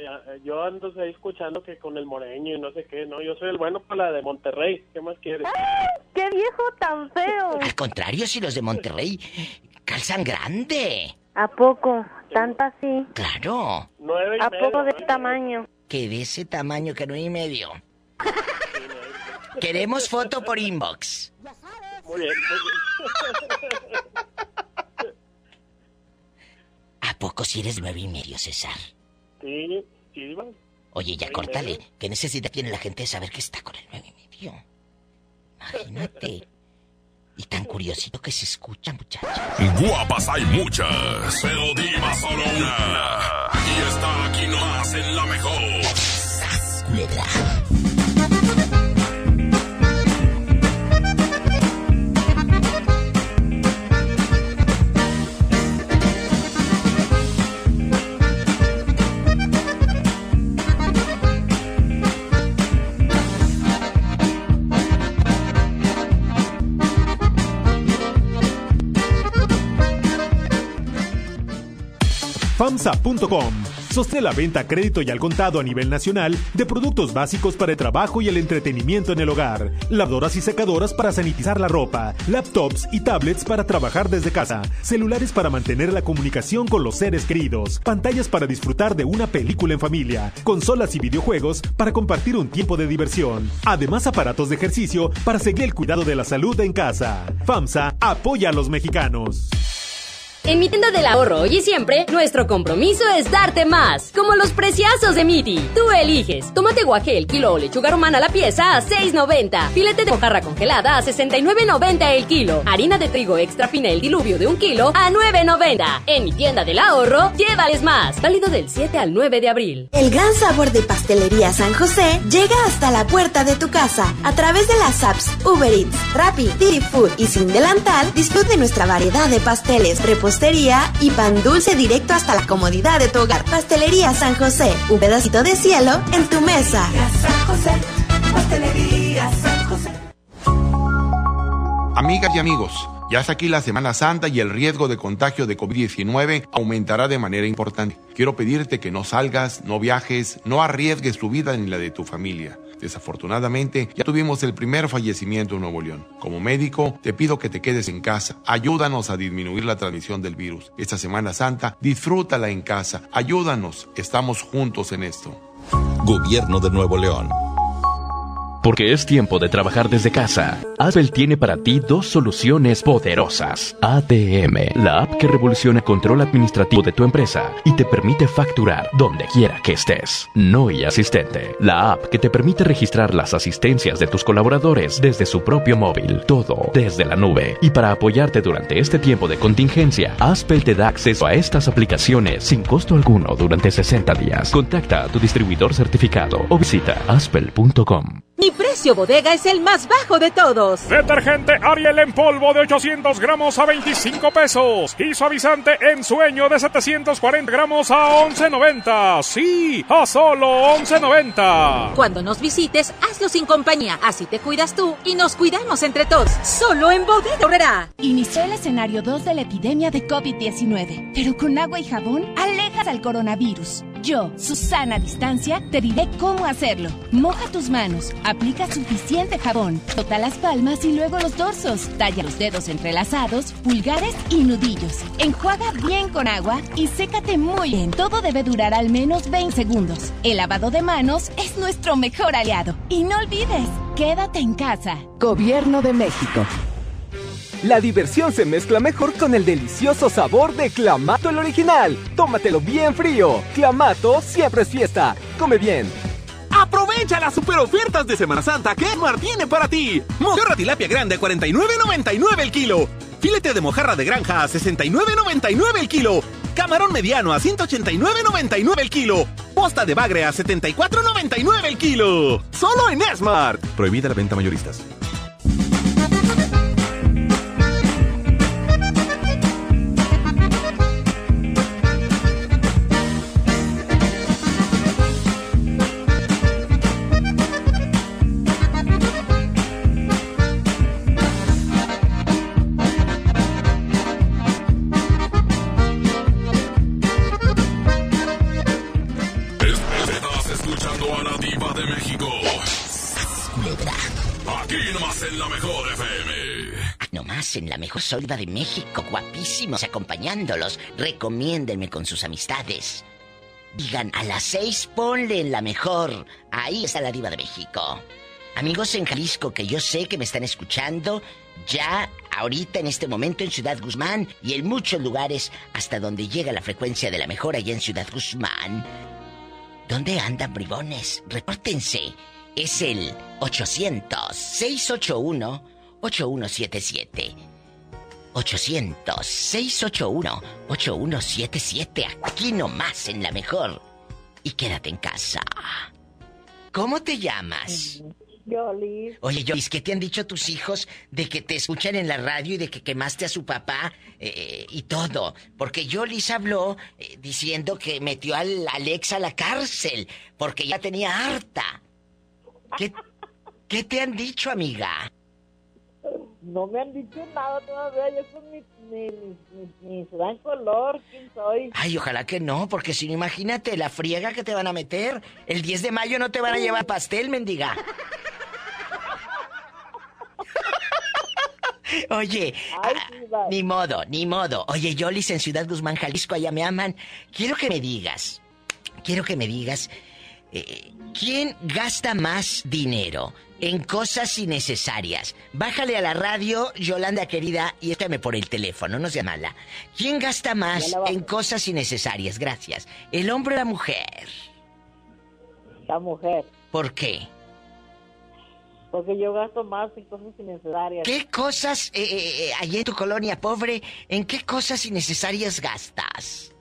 yo ando ahí escuchando que con el moreño y no sé qué, no, yo soy el bueno para la de Monterrey, ¿qué más quieres? ¡Ah, qué viejo tan feo! Al contrario, si los de Monterrey calzan grande. ¿A poco? ¿Tanto así? Claro. Nueve y ¿A medio, poco de ¿no? tamaño? Que de ese tamaño que nueve y medio. Sí, no. Queremos foto por inbox. Muy bien, muy bien. ¿A poco si eres nueve y medio, César? Sí, sí, Iván. Oye, ya córtale. ¿Qué necesidad tiene la gente de saber que está con el nueve y medio? Imagínate. Y tan curiosito que se escucha, muchachos. Guapas hay muchas, pero diva solo una. Y está aquí nomás en La Mejor. ¡Sas, culebra! FAMSA punto com. Sostén la venta a crédito y al contado a nivel nacional de productos básicos para el trabajo y el entretenimiento en el hogar, lavadoras y secadoras para sanitizar la ropa, laptops y tablets para trabajar desde casa, celulares para mantener la comunicación con los seres queridos, pantallas para disfrutar de una película en familia, consolas y videojuegos para compartir un tiempo de diversión, además aparatos de ejercicio para seguir el cuidado de la salud en casa. FAMSA apoya a los mexicanos. En mi tienda del ahorro, hoy y siempre, nuestro compromiso es darte más, como los preciazos de Miti. Tú eliges tomate guajé el kilo o lechuga romana la pieza a seis noventa, filete de mojarra congelada a sesenta y nueve noventa el kilo, harina de trigo extra fina el diluvio de un kilo a nueve noventa. En mi tienda del ahorro, llévales más. Válido del siete al nueve de abril. El gran sabor de Pastelería San José llega hasta la puerta de tu casa. A través de las apps Uber Eats, Rappi, Didi Food y Sin Delantal, disfrute nuestra variedad de pasteles, reposteros y pan dulce directo hasta la comodidad de tu hogar. Pastelería San José, un pedacito de cielo en tu mesa. San José, Pastelería San José. Amigas y amigos, ya está aquí la Semana Santa y el riesgo de contagio de COVID diecinueve aumentará de manera importante. Quiero pedirte que no salgas, no viajes, no arriesgues tu vida ni la de tu familia. Desafortunadamente, ya tuvimos el primer fallecimiento en Nuevo León. Como médico, te pido que te quedes en casa. Ayúdanos a disminuir la transmisión del virus. Esta Semana Santa, disfrútala en casa. Ayúdanos. Estamos juntos en esto. Gobierno de Nuevo León. Porque es tiempo de trabajar desde casa. ASPEL tiene para ti dos soluciones poderosas. A T M, la app que revoluciona el control administrativo de tu empresa y te permite facturar donde quiera que estés. Noi Asistente, la app que te permite registrar las asistencias de tus colaboradores desde su propio móvil. Todo desde la nube. Y para apoyarte durante este tiempo de contingencia, ASPEL te da acceso a estas aplicaciones sin costo alguno durante sesenta días. Contacta a tu distribuidor certificado o visita A S P E L punto com. Mi precio bodega es el más bajo de todos. Detergente Ariel en polvo de ochocientos gramos a veinticinco pesos. Y suavizante en sueño de setecientos cuarenta gramos a once noventa. Sí, a solo once noventa. Cuando nos visites, hazlo sin compañía. Así te cuidas tú y nos cuidamos entre todos. Solo en Bodega Aurrerá. Inició el escenario dos de la epidemia de COVID diecinueve. Pero con agua y jabón, alejas al coronavirus. Yo, Susana Distancia, te diré cómo hacerlo. Moja tus manos, aplica suficiente jabón, frota las palmas y luego los dorsos, talla los dedos entrelazados, pulgares y nudillos. Enjuaga bien con agua y sécate muy bien. Todo debe durar al menos veinte segundos. El lavado de manos es nuestro mejor aliado. Y no olvides, quédate en casa. Gobierno de México. La diversión se mezcla mejor con el delicioso sabor de Clamato el original. Tómatelo bien frío. Clamato siempre es fiesta. Come bien. Aprovecha las super ofertas de Semana Santa que Esmart tiene para ti. Mojarra tilapia grande a cuarenta y nueve noventa y nueve el kilo. Filete de mojarra de granja a sesenta y nueve noventa y nueve el kilo. Camarón mediano a ciento ochenta y nueve noventa y nueve el kilo. Posta de bagre a setenta y cuatro noventa y nueve el kilo. Solo en Esmart. Prohibida la venta mayoristas. En la mejor solva de México, guapísimos, acompañándolos. Recomiéndenme con sus amistades. Digan, a las seis ponle en La Mejor. Ahí está La Diva de México. Amigos en Jalisco, que yo sé que me están escuchando, ya ahorita en este momento en Ciudad Guzmán y en muchos lugares hasta donde llega la frecuencia de La Mejor allá en Ciudad Guzmán. ¿Dónde andan, bribones? Repórtense. Es el ochocientos, seiscientos ochenta y uno, ochenta y uno setenta y siete. ochocientos, seiscientos ochenta y uno, ochenta y uno setenta y siete. Aquí nomás en La Mejor. Y quédate en casa. ¿Cómo te llamas? Yolis. Oye, Yolis, ¿qué te han dicho tus hijos de que te escuchan en la radio y de que quemaste a su papá eh, y todo? Porque Yolis habló eh, diciendo que metió al Alex a la cárcel porque ya tenía harta. ¿Qué, ¿qué te han dicho, amiga? No me han dicho nada todavía, yo ni, ni, ni, ni, ni se dan color, ¿quién soy? Ay, ojalá que no, porque si no, imagínate la friega que te van a meter. El diez de mayo no te van a llevar pastel, mendiga. Oye, ay, ah, ni modo, ni modo. Oye, Yolis en Ciudad Guzmán, Jalisco, allá me aman. Quiero que me digas, quiero que me digas, eh, ¿quién gasta más dinero en cosas innecesarias? Bájale a la radio, Yolanda querida, y échame por el teléfono, no sea mala. ¿Quién gasta más en cosas innecesarias? Gracias. ¿El hombre o la mujer? La mujer. ¿Por qué? Porque yo gasto más en cosas innecesarias. ¿Qué cosas, eh, eh, allí en tu colonia pobre, en qué cosas innecesarias gastas?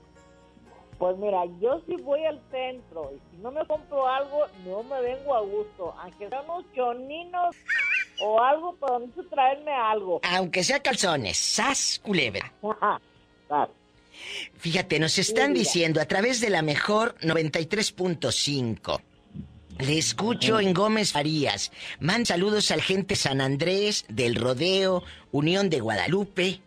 Pues mira, yo si voy al centro y si no me compro algo, no me vengo a gusto. Aunque sean unos choninos o algo, para no traerme algo. Aunque sea calzones, sas, culebra. Fíjate, nos están sí, diciendo a través de La Mejor noventa y tres punto cinco. Le escucho en Gómez Farías. Man, saludos al gente San Andrés, del Rodeo, Unión de Guadalupe,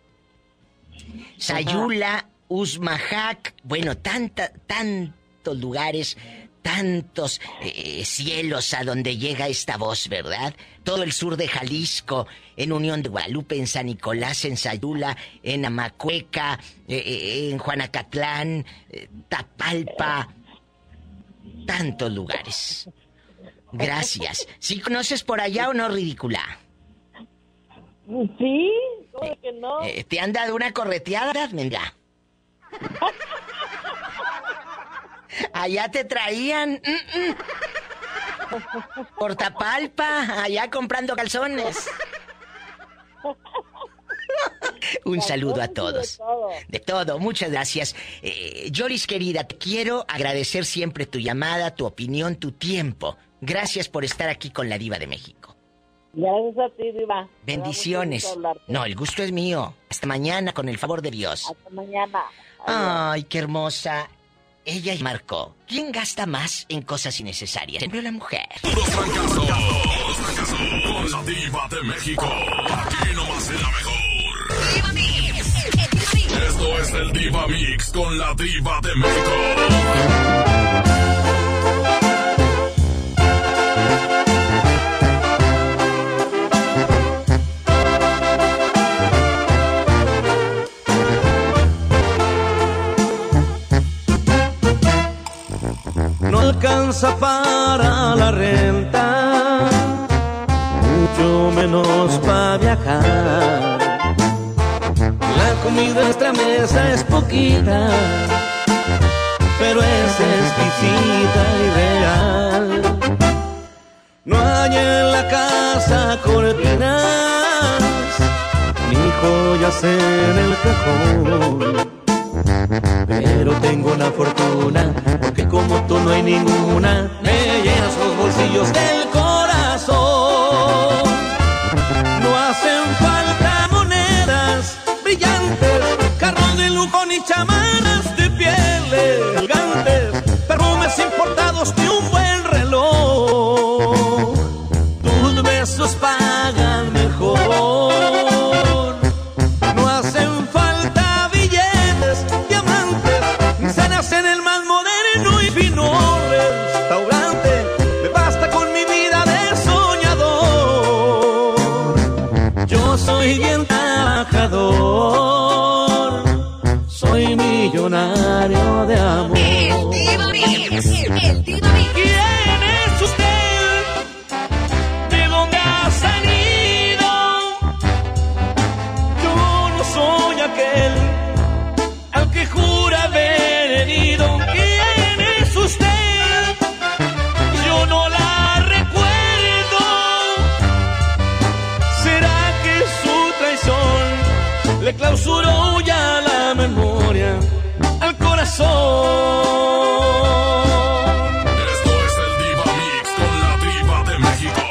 Sayula, Usmajac. Bueno, tanta, tantos lugares, tantos eh, cielos a donde llega esta voz, ¿verdad? Todo el sur de Jalisco, en Unión de Guadalupe, en San Nicolás, en Sayula, en Amacueca, eh, en Juanacatlán, eh, Tapalpa. Tantos lugares. Gracias. ¿Sí conoces por allá o no, ridícula? Sí, ¿cómo que no? Eh, ¿Te han dado una correteada, menga? Allá te traían... Mm-mm. Por Tapalpa, allá comprando calzones. Un saludo a todos. De todo, muchas gracias. Eh, Yolis querida, te quiero agradecer siempre tu llamada, tu opinión, tu tiempo. Gracias por estar aquí con La Diva de México. Gracias a ti, Diva. Bendiciones. No, el gusto es mío. Hasta mañana, con el favor de Dios. Hasta mañana. Ay, qué hermosa. Ella y Marco. ¿Quién gasta más en cosas innecesarias? Siempre la mujer. Puros fracasos. Puros fracasos. Con La Diva de México. Aquí nomás es La Mejor. Diva Mix. Esto es el Diva Mix con La Diva de México. No alcanza para la renta, mucho menos para viajar. La comida en nuestra mesa es poquita, pero es exquisita y real. No hay en la casa cortinas, ni joyas en el cajón. Pero tengo una fortuna, porque como tú no hay ninguna, me llenas los bolsillos del corazón. No hacen falta monedas brillantes, carros de lujo ni chamanas de pieles elegantes, perfumes importados ni un buen reloj. Tus besos pagan mejor. No hacen falta billetes, diamantes, ni cenas en el más moderno y fino restaurante. Me basta con mi vida de soñador. Yo soy bien trabajador, soy millonario de amor. El Diva Mix, el Diva Mix. ¿Quién es usted? ¿De dónde ha salido? Yo no soy aquel al que jura haber herido. ¿Quién es usted? Yo no la recuerdo. ¿Será que su traición le clausuró ya la memoria al corazón? Esto es el Diva Mix con La Diva de México.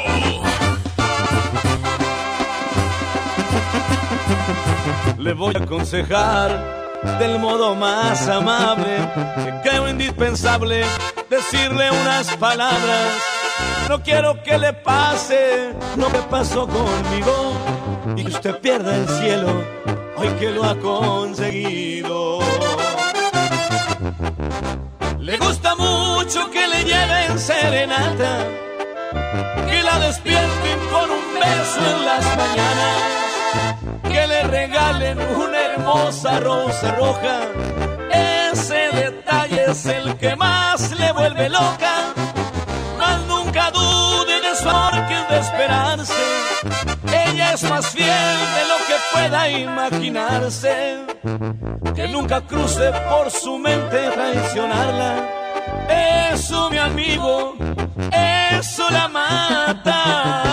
Le voy a aconsejar del modo más amable, que creo indispensable decirle unas palabras. No quiero que le pase lo que pasó conmigo. y que usted pierda el cielo hoy que lo ha conseguido. Le gusta mucho que le lleven serenata, que la despierten con un beso en las mañanas, que le regalen una hermosa rosa roja. Ese detalle es el que más le vuelve loca. Mas nunca dude de su amor, que es de esperarse. Ella es más fiel de lo que pueda imaginarse. Que nunca cruce por su mente traicionarla. Eso, mi amigo, eso la mata.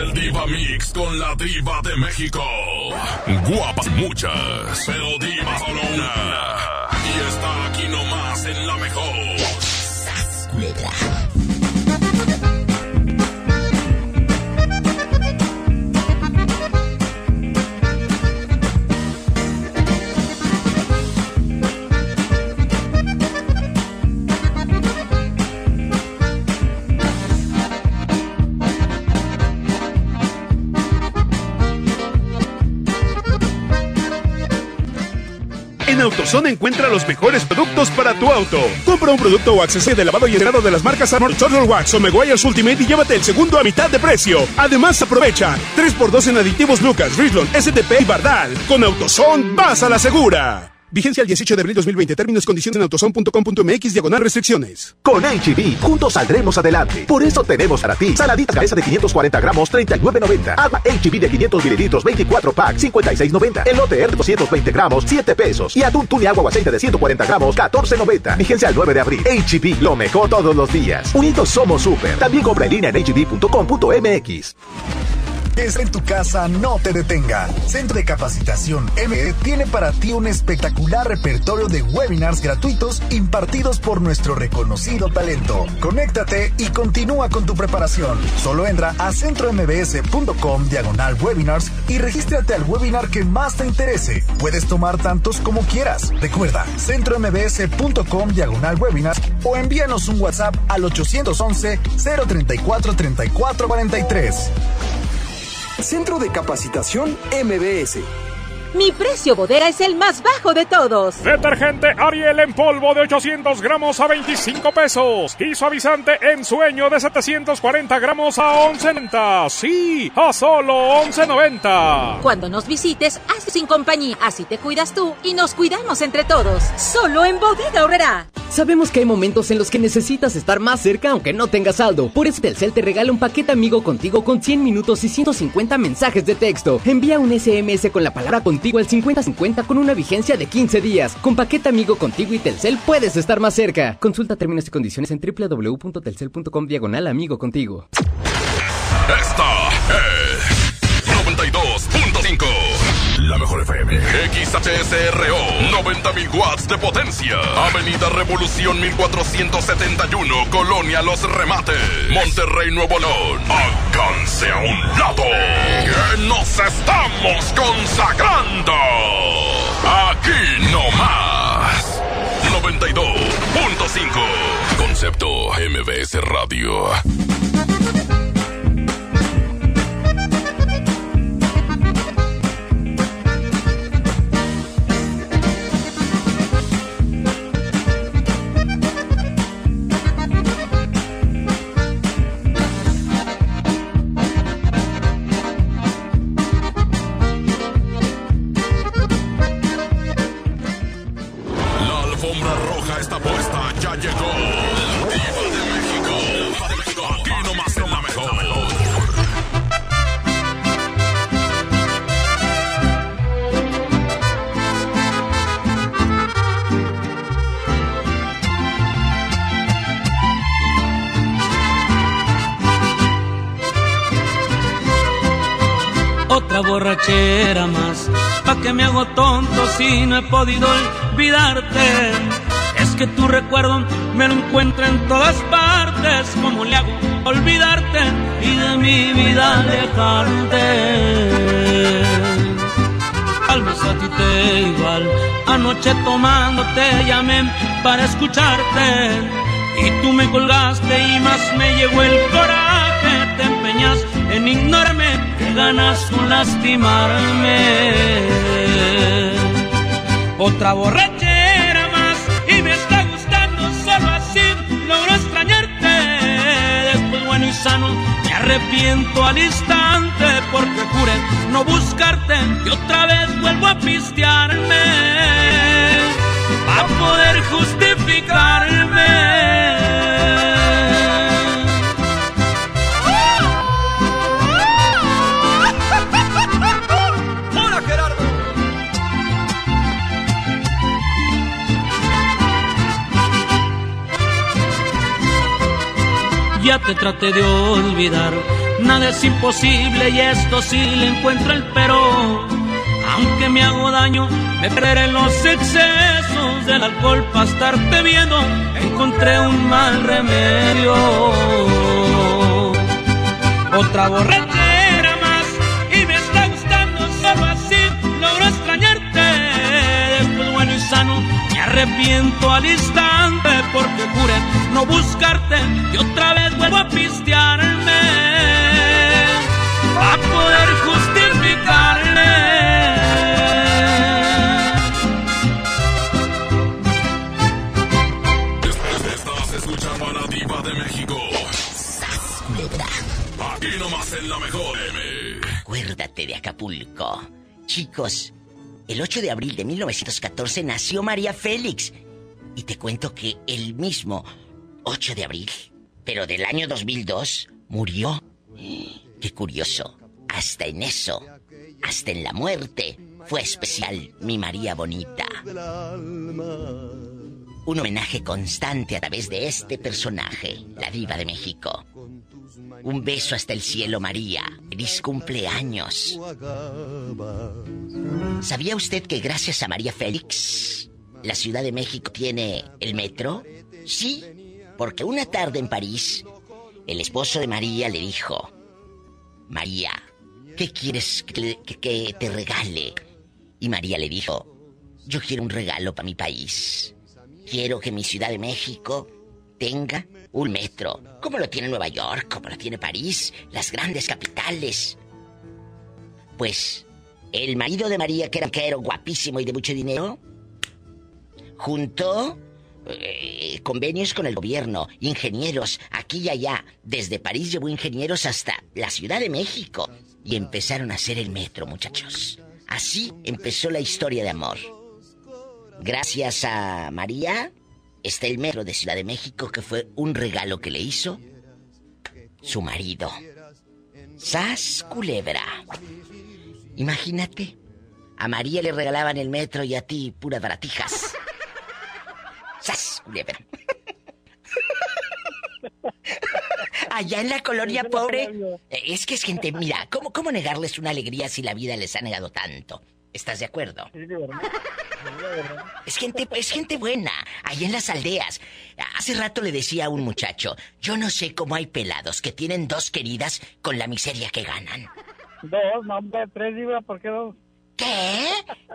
El Diva Mix con la Diva de México. Guapas muchas, pero diva solo una. Y está aquí nomás en La Mejor. En AutoZone encuentra los mejores productos para tu auto. Compra un producto o accesorio de lavado y engrasado de las marcas Arnold, Total Wax o Meguiar's Ultimate y llévate el segundo a mitad de precio. Además, aprovecha tres por dos en aditivos Lucas, Richland, S T P y Bardal. Con AutoZone, vas a la segura. Vigencia el dieciocho de abril dos mil veinte. Términos y condiciones en autozone punto com punto mx diagonal restricciones. Con H E B juntos saldremos adelante. Por eso tenemos para ti saladitas cabeza de quinientos cuarenta gramos treinta y nueve noventa. Agua H E B de quinientos mililitros veinticuatro pack cincuenta y seis noventa. Elote R doscientos veinte gramos siete pesos. Y atún tuna agua o aceite de ciento cuarenta gramos catorce noventa. Vigencia el nueve de abril. H E B, lo mejor todos los días. Unidos somos super. También compra en línea en h e b punto com punto mx. Desde tu casa no te detenga. Centro de Capacitación M D tiene para ti un espectacular repertorio de webinars gratuitos impartidos por nuestro reconocido talento. Conéctate y continúa con tu preparación. Solo entra a centro m b s punto com diagonal webinars y regístrate al webinar que más te interese. Puedes tomar tantos como quieras. Recuerda, centro m b s punto com diagonal webinars o envíanos un WhatsApp al ocho once cero treinta y cuatro treinta y cuatro cuarenta y tres. Centro de Capacitación M B S. Mi precio bodega es el más bajo de todos. Detergente Ariel en polvo de ochocientos gramos a veinticinco pesos. Y suavizante en sueño de setecientos cuarenta gramos a once noventa. Sí, a solo once noventa. Cuando nos visites, hazlo sin compañía. Así te cuidas tú y nos cuidamos entre todos. Solo en Bodega Aurrerá. Sabemos que hay momentos en los que necesitas estar más cerca aunque no tengas saldo. Por eso Telcel te regala un paquete Amigo Contigo con cien minutos y ciento cincuenta mensajes de texto. Envía un S M S con la palabra Contigo Contigo al cincuenta cincuenta con una vigencia de quince días. Con paquete Amigo Contigo y Telcel puedes estar más cerca. Consulta términos y condiciones en www punto telcel punto com diagonal Amigo Contigo. Esta es noventa y dos punto cinco. La Mejor F M. X H S R O. noventa mil watts de potencia. Avenida Revolución mil cuatrocientos setenta y uno. Colonia Los Remates. Monterrey, Nuevo León. Alcance a un lado. Que nos estamos consagrando. Aquí no más. noventa y dos punto cinco. Concepto M B S Radio. Borrachera más, pa' que me hago tonto si no he podido olvidarte. Es que tu recuerdo me lo encuentro en todas partes. ¿Cómo le hago olvidarte y de mi vida alejarte? Tal vez a ti te igual. Anoche tomándote llamé para escucharte y tú me colgaste y más me llegó el coraje. Te empeñas en ignorarme, te ganas con lastimarme. Otra borrachera más y me está gustando, solo así logro extrañarte. Después bueno y sano me arrepiento al instante, porque juré no buscarte y otra vez vuelvo a pistearme a poder justificarme. ¡Hola, Gerardo! Ya te traté de olvidar, nada es imposible y esto sí le encuentro el pero. Aunque me hago daño, me perderé en los excesos del alcohol para estarte viendo. Encontré un mal remedio. Otra borrachera más y me está gustando, solo así logro extrañarte. Después bueno y sano me arrepiento al instante, porque juré no buscarte y otra vez vuelvo a pistearme para poder justificarme. En La Mejor. Acuérdate de Acapulco. Chicos, el ocho de abril de mil novecientos catorce nació María Félix. Y te cuento que el mismo ocho de abril, pero del año dos mil dos, murió. Qué curioso. Hasta en eso, hasta en la muerte, fue especial mi María Bonita. Un homenaje constante a través de este personaje, la Diva de México. Un beso hasta el cielo, María. Feliz cumpleaños. ¿Sabía usted que gracias a María Félix, la Ciudad de México tiene el metro? Sí, porque una tarde en París, el esposo de María le dijo: María, ¿qué quieres que, que, que te regale? Y María le dijo: yo quiero un regalo para mi país. Quiero que mi Ciudad de México tenga un metro, como lo tiene Nueva York, como lo tiene París, las grandes capitales. Pues el marido de María, que era banquero, guapísimo y de mucho dinero, juntó eh, convenios con el gobierno, ingenieros, aquí y allá. Desde París llevó ingenieros hasta la Ciudad de México y empezaron a hacer el metro, muchachos. Así empezó la historia de amor. Gracias a María está el metro de Ciudad de México, que fue un regalo que le hizo su marido. ¡Sas, culebra! Imagínate, a María le regalaban el metro y a ti puras baratijas. ¡Sas, culebra! Allá en la colonia pobre, es que es gente, mira, ¿cómo, cómo negarles una alegría si la vida les ha negado tanto? ¿Estás de acuerdo? Sí, de verdad. Sí, de verdad. Es gente, es gente buena, ahí en las aldeas. Hace rato le decía a un muchacho, yo no sé cómo hay pelados que tienen dos queridas con la miseria que ganan. Dos, no, hombre, tres libras, ¿por qué dos? ¿Qué?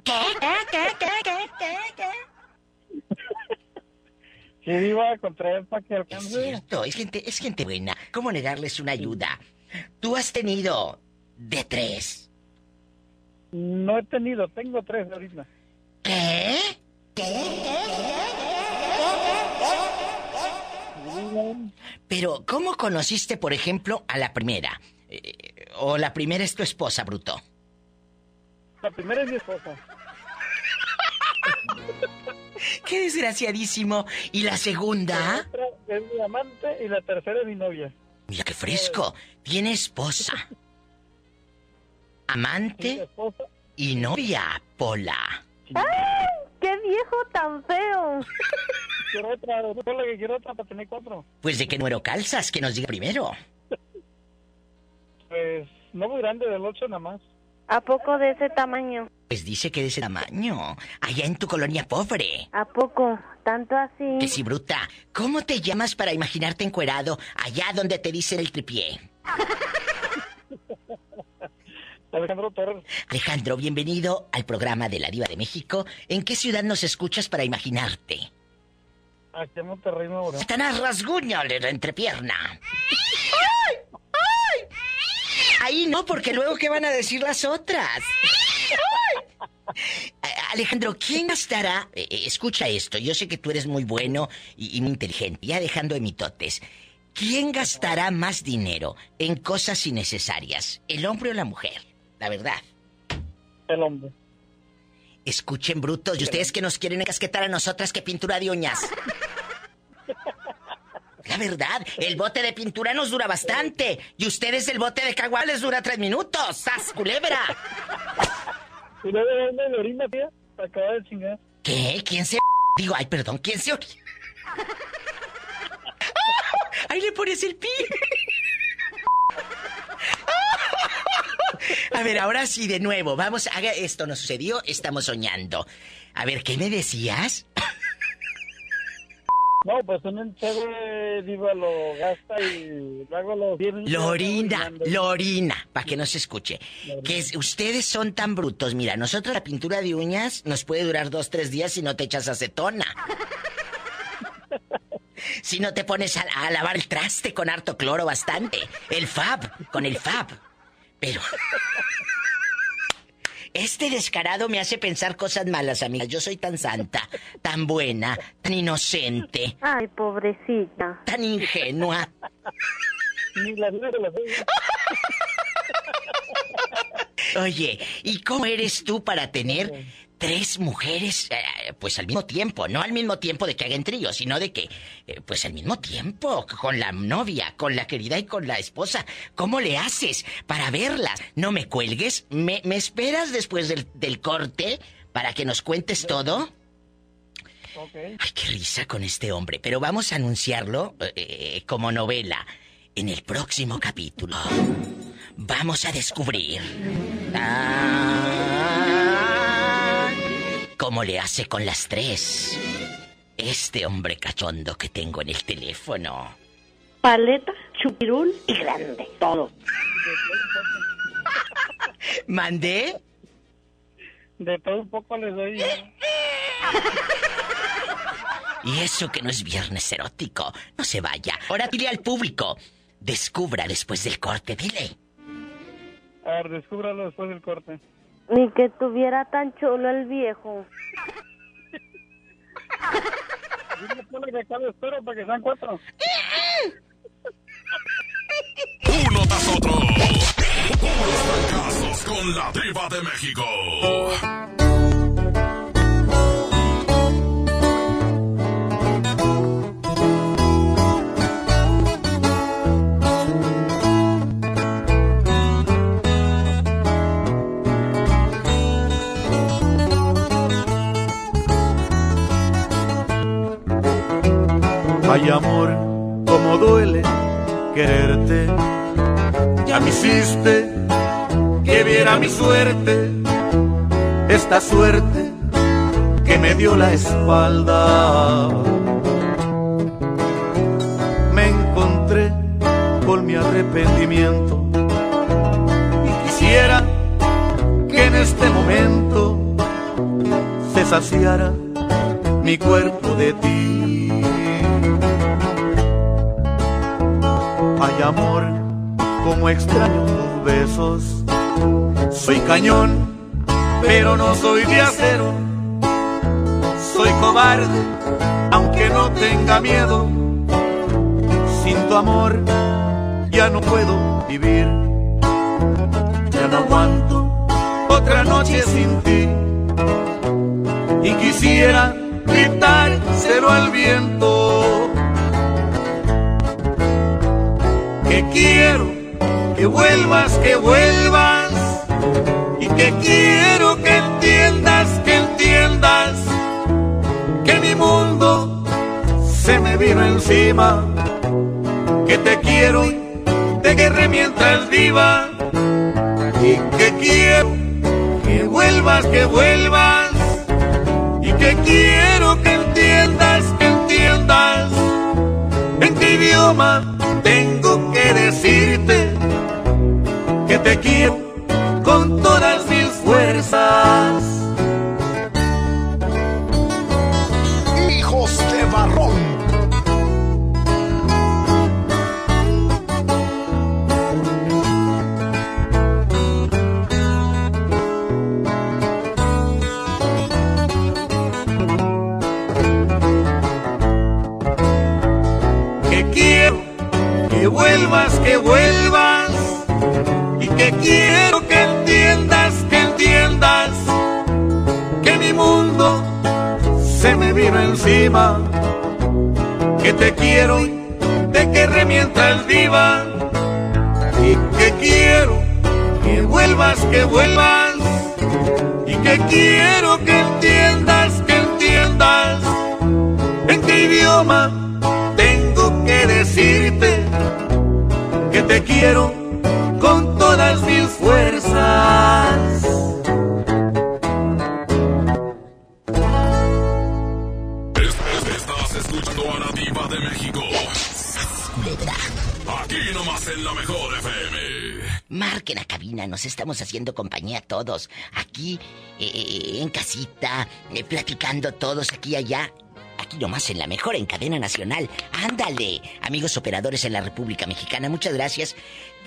¿Qué? ¿Qué? ¿Qué? ¿Qué? ¿Qué? ¿Qué? Sí, diva, con tres para que alcance. Es cierto, es gente, es gente buena. ¿Cómo negarles una ayuda? Tú has tenido de tres. No he tenido, tengo tres ahorita. ¿Qué? ¿Qué? Pero, ¿cómo conociste, por ejemplo, a la primera? Eh, ¿O la primera es tu esposa, bruto? La primera es mi esposa. ¡Qué desgraciadísimo! ¿Y la segunda? La otra es mi amante y la tercera es mi novia. Mira qué fresco, tiene esposa. Amante y novia, Pola. ¡Ay! ¡Qué viejo tan feo! Quiero otra, Pola, que quiero otra para tener cuatro. Pues, ¿de qué número calzas? Que nos diga primero. Pues, no muy grande, del ocho nada más. ¿A poco de ese tamaño? Pues dice que de ese tamaño, allá en tu colonia pobre. ¿A poco? ¿Tanto así? Que sí, bruta. ¿Cómo te llamas para imaginarte encuerado allá donde te dicen el tripié? Alejandro Torres. Alejandro, bienvenido al programa de La Diva de México. ¿En qué ciudad nos escuchas para imaginarte? Aquí en Monterrey, Nuevo León. Tenés rasguño en la entrepierna. ¡Ay! ¡Ay! Ahí no, porque luego ¿qué van a decir las otras? ¡Ay! Alejandro, ¿quién estará? Eh, escucha esto, yo sé que tú eres muy bueno y, y muy inteligente, ya dejando de mitotes. ¿Quién gastará más dinero en cosas innecesarias? ¿El hombre o la mujer? La verdad. El hombre. Escuchen, brutos, y ustedes que nos quieren encasquetar a nosotras, que pintura de uñas. La verdad, el bote de pintura nos dura bastante, y ustedes el bote de cagual les dura tres minutos. ¡Sas, culebra! ¿Y no le venden la orina, tía? Te acaba de chingar. ¿Qué? ¿Quién se...? Digo, ay, perdón, ¿quién se...? ¡Ahí le pones el pi! A ver, ahora sí, de nuevo. Vamos, haga esto, nos sucedió, estamos soñando. A ver, ¿qué me decías? No, pues un entero, digo, lo gasta y luego lo... Lo orina, lo orina, para que no se escuche. Que es, ustedes son tan brutos. Mira, nosotros la pintura de uñas nos puede durar dos, tres días si no te echas acetona. Si no te pones a, a lavar el traste con harto cloro bastante. El Fab, con el Fab. Pero... Este descarado me hace pensar cosas malas, amiga. Yo soy tan santa, tan buena, tan inocente. Ay, pobrecita. Tan ingenua. Ni las nubes las veo. Oye, ¿y cómo eres tú para tener tres mujeres, eh, pues al mismo tiempo? No al mismo tiempo de que hagan trío, sino de que, eh, pues al mismo tiempo, con la novia, con la querida y con la esposa. ¿Cómo le haces para verlas? No me cuelgues, me, me esperas después del, del corte para que nos cuentes todo. Okay. Ay, qué risa con este hombre, pero vamos a anunciarlo eh, como novela en el próximo capítulo. Vamos a descubrir... Ah, ¿cómo le hace con las tres? Este hombre cachondo que tengo en el teléfono. Paleta, chupirul y grande. Todo. ¿Mandé? De todo un poco les doy. ¿No? Y eso que no es viernes erótico. No se vaya. Ahora dile al público. Descubra después del corte, dile. A ver, descúbralo después del corte. Ni que tuviera tan chulo el viejo. Uno tras otro. Puros fracasos con la Diva de México. Ay, amor, cómo duele quererte. Ya me hiciste que viera mi suerte, esta suerte que me dio la espalda. Me encontré con mi arrepentimiento y quisiera que en este momento se saciara mi cuerpo de ti. Ay, amor, como extraño tus besos. Soy cañón, pero no soy de acero. Soy cobarde, aunque no tenga miedo. Sin tu amor, ya no puedo vivir. Ya no aguanto otra noche sin ti. Y quisiera gritárselo al viento. Que quiero que vuelvas, que vuelvas, y que quiero que entiendas, que entiendas, que mi mundo se me vino encima, que te quiero y de que revientas viva, y que quiero que vuelvas, que vuelvas, y que quiero que entiendas, que entiendas, en qué idioma tengo que decirte que te quiero con todas mis fuerzas. Hijos de Barrón. Que vuelvas, que vuelvas, y que quiero que entiendas, que entiendas, que mi mundo se me vino encima, que te quiero y te querré mientras viva, y que quiero que vuelvas, que vuelvas, y que quiero que entiendas, que entiendas, en qué idioma decirte que te quiero con todas mis fuerzas. Estás escuchando a La Diva de México. Aquí nomás en La Mejor F M. Marquen a cabina, nos estamos haciendo compañía todos. Aquí, eh, en casita, eh, platicando todos aquí y allá. Aquí nomás en La Mejor, en cadena nacional. ¡Ándale! Amigos operadores en la República Mexicana, muchas gracias.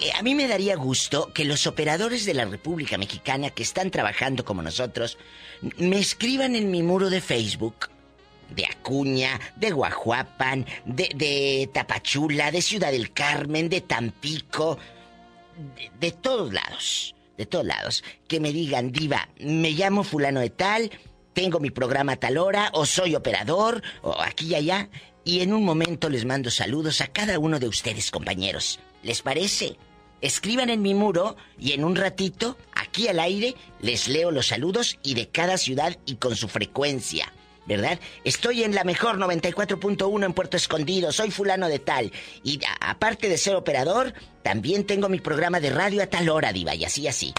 Eh, a mí me daría gusto que los operadores de la República Mexicana que están trabajando como nosotros me escriban en mi muro de Facebook de Acuña, de Guajuapan, de, de Tapachula, de Ciudad del Carmen, de Tampico, de, de todos lados, de todos lados. Que me digan, diva, me llamo fulano de tal, tengo mi programa a tal hora, o soy operador, o aquí y allá, y en un momento les mando saludos a cada uno de ustedes, compañeros. ¿Les parece? Escriban en mi muro, y en un ratito, aquí al aire, les leo los saludos, y de cada ciudad, y con su frecuencia, ¿verdad? Estoy en La Mejor noventa y cuatro punto uno en Puerto Escondido, soy fulano de tal, y aparte de ser operador, también tengo mi programa de radio a tal hora, diva, y así, así.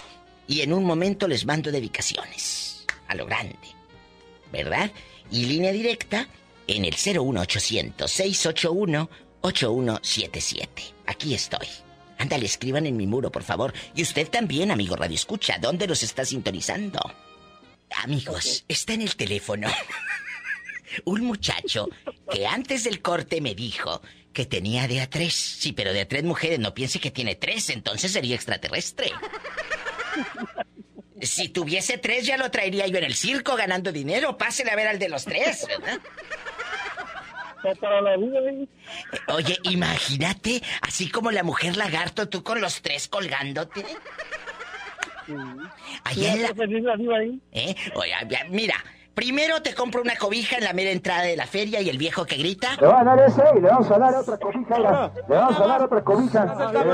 Y en un momento les mando dedicaciones, a lo grande, ¿verdad? Y línea directa en el cero uno ochocientos, seiscientos ochenta y uno, ochenta y uno setenta y siete. Aquí estoy. Ándale, escriban en mi muro, por favor. Y usted también, amigo Radio Escucha, ¿dónde nos está sintonizando? Amigos, está en el teléfono un muchacho que antes del corte me dijo que tenía de a tres. Sí, pero de a tres mujeres, no piense que tiene tres, entonces sería extraterrestre. Si tuviese tres, ya lo traería yo en el circo ganando dinero. Pásele a ver al de los tres, ¿verdad? Oye, imagínate, así como la mujer lagarto, tú con los tres colgándote. Allá en la... ¿Eh? Oye, mira, primero te compro una cobija en la mera entrada de la feria y el viejo que grita... Le van a dar ese y le vamos a dar otra cobija. La... Le vamos a dar otra cobija. Ahora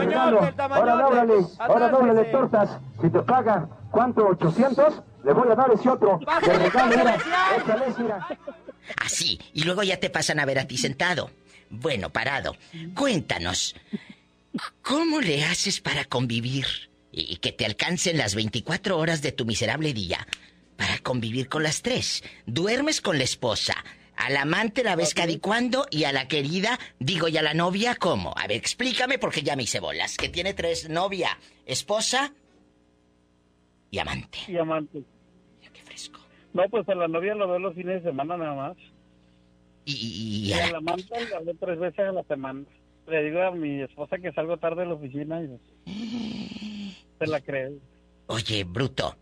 dóblale, ahora dóblale tortas. Si te pagan, ¿cuánto? ¿ochocientos? Le voy a dar ese otro. Le regalo, mira. Échale, mira. Así, y luego ya te pasan a ver a ti sentado. Bueno, parado. Cuéntanos, ¿cómo le haces para convivir y que te alcancen las veinticuatro horas de tu miserable día? Para convivir con las tres. Duermes con la esposa, a la amante la ves cadicuando y a la querida, digo, y a la novia, ¿cómo? A ver, explícame porque ya me hice bolas. Que tiene tres: novia, esposa y amante. Y amante. Mira qué fresco. No, pues a la novia lo veo los fines de semana nada más. Y, y, y a, a la amante la veo tres veces a la semana. Le digo a mi esposa que salgo tarde de la oficina y se la cree. Oye, bruto.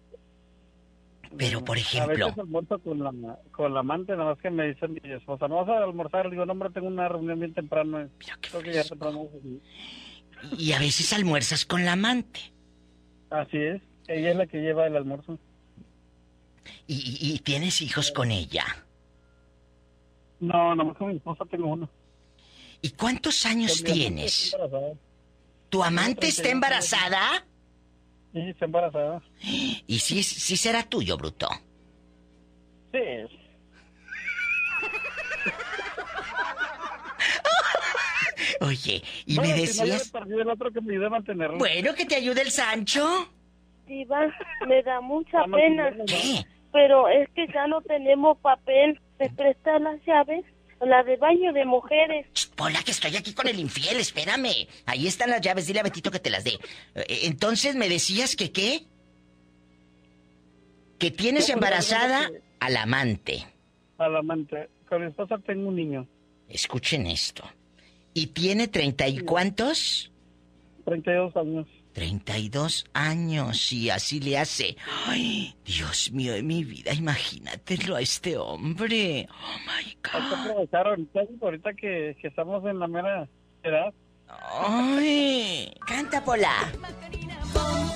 Pero, por ejemplo... A veces almuerzo con la, con la amante, nada más que me dicen mi esposa, ¿no vas a almorzar? Le digo, no, hombre, tengo una reunión bien temprano. Mira qué fresco. Que ya temprano. Y a veces almuerzas con la amante. Así es. Ella es la que lleva el almuerzo. ¿Y, y tienes hijos con ella? No, nada más con mi esposa tengo uno. ¿Y cuántos años tienes? ¿Tu amante está embarazada? Sí, está embarazada. ¿Y sí, sí será tuyo, bruto? Sí. Oye, y no, me decías... Si no, el otro que me ayude a mantenerlo. Bueno, que te ayude el Sancho. Diva, me da mucha pena. ¿Qué? Pero es que ya no tenemos papel. ¿Me prestan las llaves? La de baño de mujeres. Hola, que estoy aquí con el infiel, espérame. Ahí están las llaves, dile a Betito que te las dé. Entonces, ¿me decías que qué? Que tienes embarazada al amante. Al amante. Con mi esposa tengo un niño. Escuchen esto. ¿Y tiene treinta y cuántos? Treinta y dos años. treinta y dos años y así le hace. Ay, Dios mío de mi vida, imagínatelo a este hombre. Oh my God. Hay que aprovechar ahorita, ahorita que, que estamos en la mera edad. Ay, canta, Pola. Macorina, pom,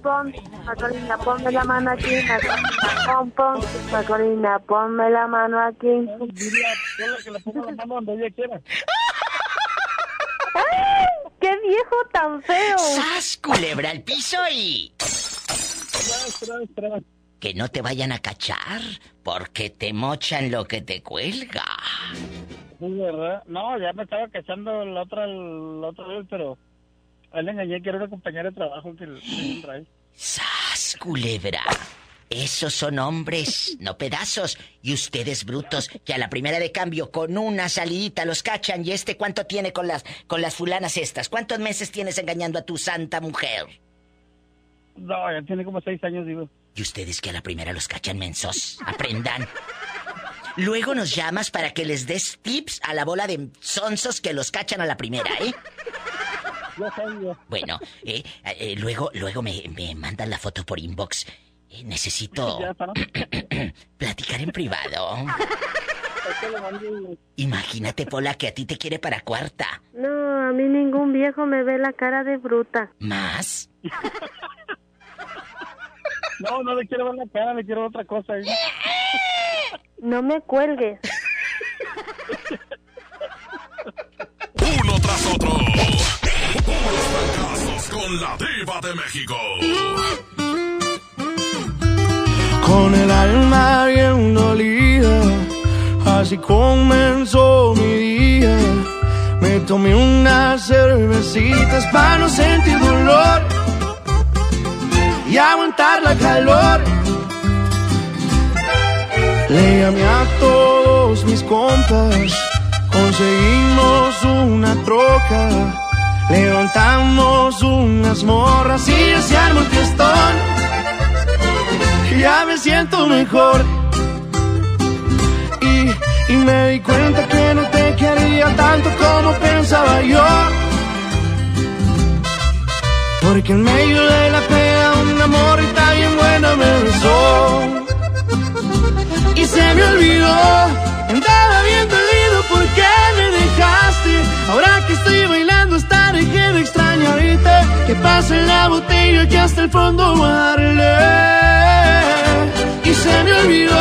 pom, Macorina, ponme la mano aquí, Macorina, pom, pom, Macorina, ponme la mano aquí. Diría, ponle que le ponga la mano donde ella quiera. ¡Ay, qué viejo tan feo! ¡Sas, culebra al piso y...! Tras, tras, tras. Que no te vayan a cachar, porque te mochan lo que te cuelga. Sí, ¿verdad? No, ya me estaba cachando la otra, la otra vez, pero... Al engañé que era una compañera de trabajo que lo trae. ¡Sas, culebra! Esos son hombres, no pedazos. Y ustedes, brutos, que a la primera de cambio, con una salidita los cachan. ¿Y este cuánto tiene con las con las fulanas estas? ¿Cuántos meses tienes engañando a tu santa mujer? No, ya tiene como seis años, digo. Y ustedes que a la primera los cachan, mensos. Aprendan. Luego nos llamas para que les des tips a la bola de sonsos que los cachan a la primera, ¿eh? Bueno, eh, eh, luego luego me, me mandan la foto por inbox. Eh, necesito platicar en privado. Imagínate, Pola, que a ti te quiere para cuarta. No, a mí ningún viejo me ve la cara de bruta. ¿Más? No, no le quiero ver la cara, le quiero ver otra cosa. ¿Eh? No me cuelgues. Uno tras otro. Puros fracasos con la Diva de México. Con el alma bien dolida, así comenzó mi día. Me tomé unas cervecitas para no sentir dolor y aguantar la calor. Le llamé a todos mis compas, conseguimos una troca, levantamos unas morras y ya se armó el fiestón. Ya me siento mejor y, y me di cuenta que no te quería tanto como pensaba yo, porque en medio de la peda una morrita bien buena me besó y se me olvidó. Andaba bien dolido porque me dejaste. Ahora que estoy bailando hasta dejé de extrañarte. Que pase la botella que hasta el fondo guardaré. Y se me olvidó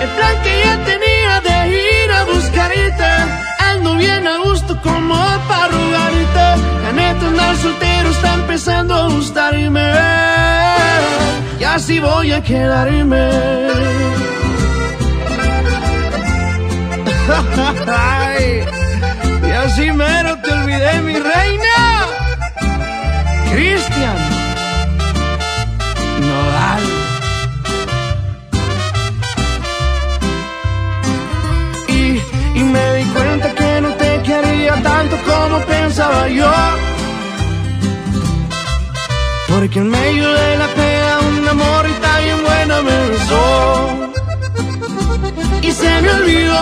el plan que ya tenía de ir a buscarte. Ando bien a gusto como para rogarte. La neta andar soltero está empezando a gustarme y así voy a quedarme. Ay, y así mero te olvidé, mi reina. Cristian Nodal. Y me di cuenta que no te quería tanto como pensaba yo, porque en medio de la peda una morrita bien buena me besó y se me olvidó.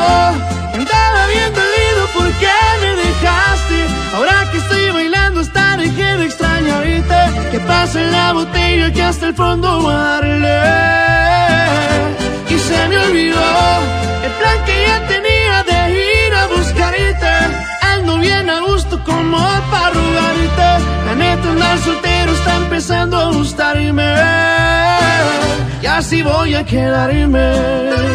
Andaba bien dolido porque me dejaste. Ahora que estoy bailando hasta dejé de extrañarte. Que pase la botella que hasta el fondo guardaré. Y se me olvidó el plan que ya tenía de ir a buscarte. Ando bien a gusto como para rogarte. La neta andar soltero está empezando a gustarme y así voy a quedarme.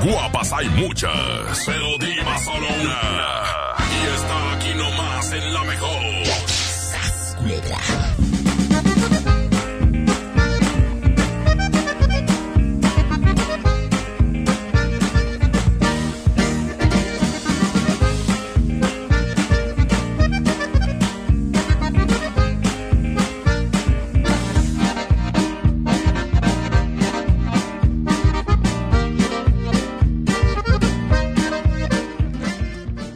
Guapas hay muchas, pero diva solo una. Y está aquí nomás en La Mejor. ¡Sas, culebra!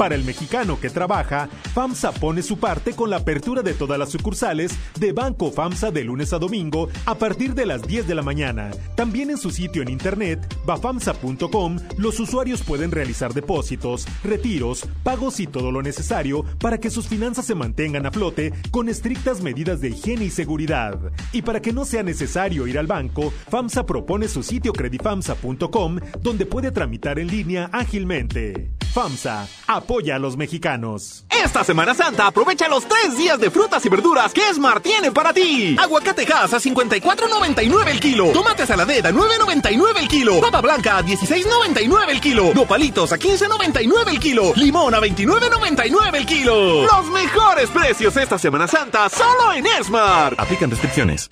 Para el mexicano que trabaja, FAMSA pone su parte con la apertura de todas las sucursales de Banco FAMSA de lunes a domingo a partir de las diez de la mañana. También en su sitio en internet, ba famsa punto com, los usuarios pueden realizar depósitos, retiros, pagos y todo lo necesario para que sus finanzas se mantengan a flote con estrictas medidas de higiene y seguridad. Y para que no sea necesario ir al banco, FAMSA propone su sitio credit famsa punto com, donde puede tramitar en línea ágilmente. FAMSA apoya a los mexicanos. Esta Semana Santa aprovecha los tres días de frutas y verduras que Esmart tiene para ti. Aguacatejas a cincuenta y cuatro noventa y nueve el kilo. Tomate saladera a nueve noventa y nueve el kilo. Papa blanca a dieciséis noventa y nueve el kilo. Nopalitos a quince noventa y nueve el kilo. Limón a veintinueve noventa y nueve el kilo. Los mejores precios esta Semana Santa solo en Esmart. Aplican restricciones.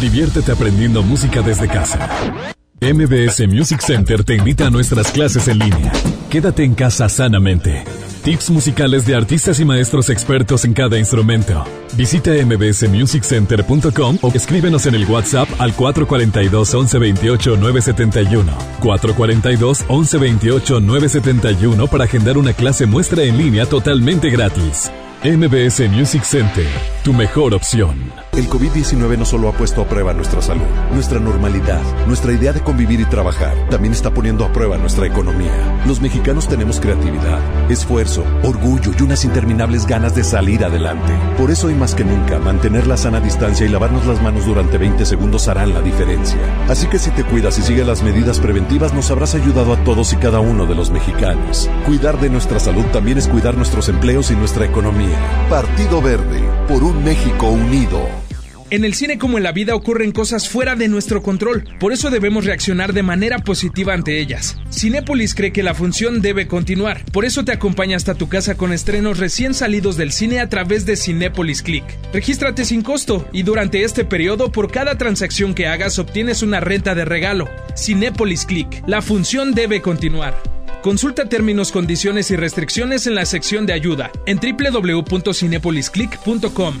Diviértete aprendiendo música desde casa. M B S Music Center te invita a nuestras clases en línea. Quédate en casa sanamente. Tips musicales de artistas y maestros expertos en cada instrumento. Visita m b s music center punto com o escríbenos en el WhatsApp al cuatro cuatro dos, once veintiocho, nueve setenta y uno. cuatro cuatro dos, once veintiocho, nueve setenta y uno para agendar una clase muestra en línea totalmente gratis. M B S Music Center, tu mejor opción. El covid diecinueve no solo ha puesto a prueba nuestra salud, nuestra normalidad, nuestra idea de convivir y trabajar, también está poniendo a prueba nuestra economía. Los mexicanos tenemos creatividad, esfuerzo, orgullo y unas interminables ganas de salir adelante. Por eso hoy más que nunca, mantener la sana distancia y lavarnos las manos durante veinte segundos harán la diferencia. Así que si te cuidas y sigues las medidas preventivas, nos habrás ayudado a todos y cada uno de los mexicanos. Cuidar de nuestra salud también es cuidar nuestros empleos y nuestra economía. Partido Verde, por un México unido. En el cine como en la vida ocurren cosas fuera de nuestro control, por eso debemos reaccionar de manera positiva ante ellas. Cinépolis cree que la función debe continuar, por eso te acompaña hasta tu casa con estrenos recién salidos del cine a través de Cinepolis Click. Regístrate sin costo y durante este periodo por cada transacción que hagas obtienes una renta de regalo. Cinepolis Click, la función debe continuar. Consulta términos, condiciones y restricciones en la sección de ayuda en doble u doble u doble u punto cinepolis click punto com.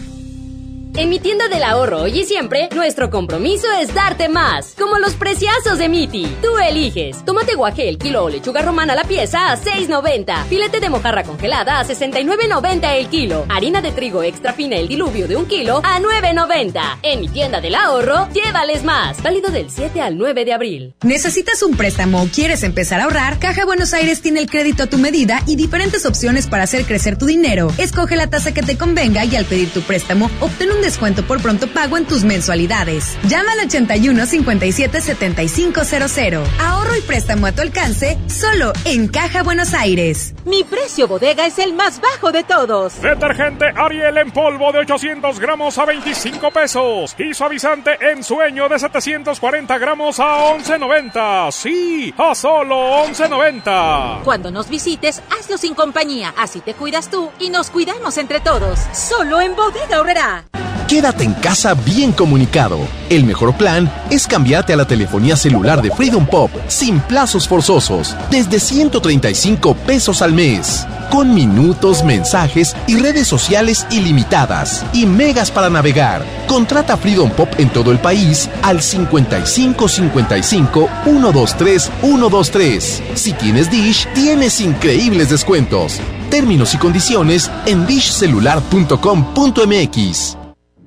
En mi tienda del ahorro, hoy y siempre, nuestro compromiso es darte más, como los preciazos de Miti. Tú eliges. Tomate guajé el kilo o lechuga romana la pieza a seis noventa. Filete de mojarra congelada a sesenta y nueve noventa el kilo. Harina de trigo extra fina el diluvio de un kilo a nueve noventa. En mi tienda del ahorro, llévales más. Válido del siete al nueve de abril. ¿Necesitas un préstamo o quieres empezar a ahorrar? Caja Buenos Aires tiene el crédito a tu medida y diferentes opciones para hacer crecer tu dinero. Escoge la tasa que te convenga y al pedir tu préstamo, obtén un Un descuento por pronto pago en tus mensualidades. Llama al ochenta y uno, cincuenta y siete, setenta y cinco cero cero. Ahorro y préstamo a tu alcance solo en Caja Buenos Aires. Mi precio bodega es el más bajo de todos. Detergente Ariel en polvo de ochocientos gramos a veinticinco pesos. Y suavizante en sueño de setecientos cuarenta gramos a once noventa. Sí, a solo once noventa. Cuando nos visites, hazlo sin compañía. Así te cuidas tú y nos cuidamos entre todos. Solo en Bodega Aurrerá. Quédate en casa bien comunicado. El mejor plan es cambiarte a la telefonía celular de Freedom Pop sin plazos forzosos, desde ciento treinta y cinco pesos al mes, con minutos, mensajes y redes sociales ilimitadas y megas para navegar. Contrata Freedom Pop en todo el país al cincuenta y cinco, cincuenta y cinco, ciento veintitrés, ciento veintitrés. Si tienes Dish, tienes increíbles descuentos. Términos y condiciones en dish celular punto com punto m x.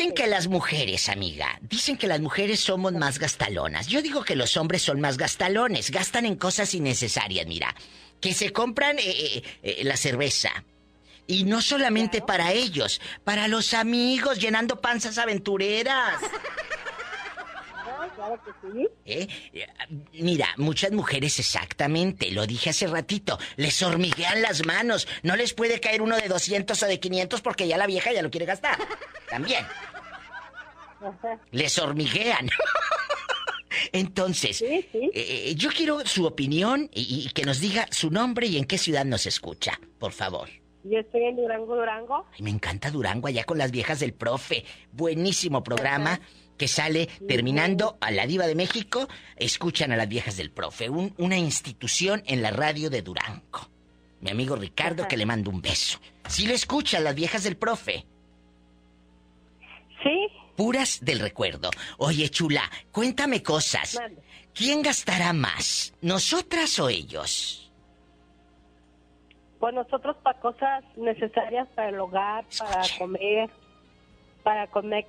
Dicen que las mujeres, amiga, dicen que las mujeres somos más gastalonas. Yo digo que los hombres son más gastalones, gastan en cosas innecesarias, mira. Que se compran eh, eh, la cerveza. Y no solamente claro. para ellos, para los amigos, llenando panzas aventureras. No, claro que sí. ¿Eh? Mira, muchas mujeres exactamente, lo dije hace ratito, les hormiguean las manos. No les puede caer uno de doscientos o de quinientos porque ya la vieja ya lo quiere gastar. También. Les hormiguean. Entonces, sí, sí. Eh, yo quiero su opinión y, y que nos diga su nombre y en qué ciudad nos escucha, por favor. Yo estoy en Durango, Durango. Ay, me encanta Durango, allá con las viejas del profe. Buenísimo programa Ajá. que sale sí, terminando sí. a La Diva de México. Escuchan a las viejas del profe, un, una institución en la radio de Durango. Mi amigo Ricardo, Ajá. que le mando un beso. ¿Sí lo escuchan las viejas del profe? Sí. Puras del recuerdo. Oye, chula, cuéntame cosas. Vale. ¿Quién gastará más? ¿Nosotras o ellos? Pues nosotros para cosas necesarias para el hogar, Escuchen. para comer, para comer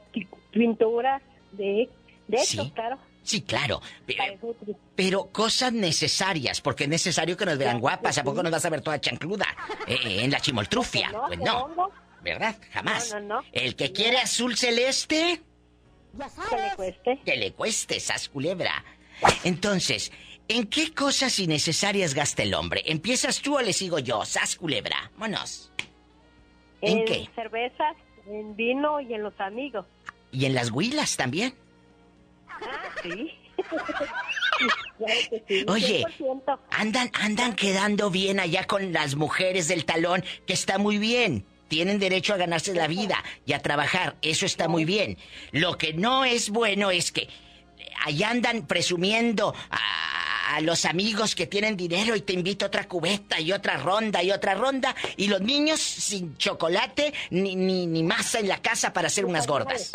pinturas, de, de hecho, sí. claro. Sí, claro. Pero, pero cosas necesarias, porque es necesario que nos vean sí, guapas. Sí. ¿A poco nos vas a ver toda chancluda eh, en la chimoltrufia? No, pues no. no. ¿Verdad? Jamás. No, no, no. El que quiere azul celeste... Ya sabes. Que le cueste. Que le cueste, sas culebra. Entonces, ¿en qué cosas innecesarias gasta el hombre? ¿Empiezas tú o le sigo yo? Sas culebra. Vámonos. ¿En, ¿En qué? En cervezas, en vino y en los amigos. ¿Y en las huilas también? Ah, sí. Oye, andan, andan quedando bien allá con las mujeres del talón, que está muy bien. Tienen derecho a ganarse la vida y a trabajar. Eso está muy bien. Lo que no es bueno es que allá andan presumiendo a, a los amigos que tienen dinero y te invito a otra cubeta y otra ronda y otra ronda. Y los niños sin chocolate ni, ni, ni masa en la casa para hacer unas gordas.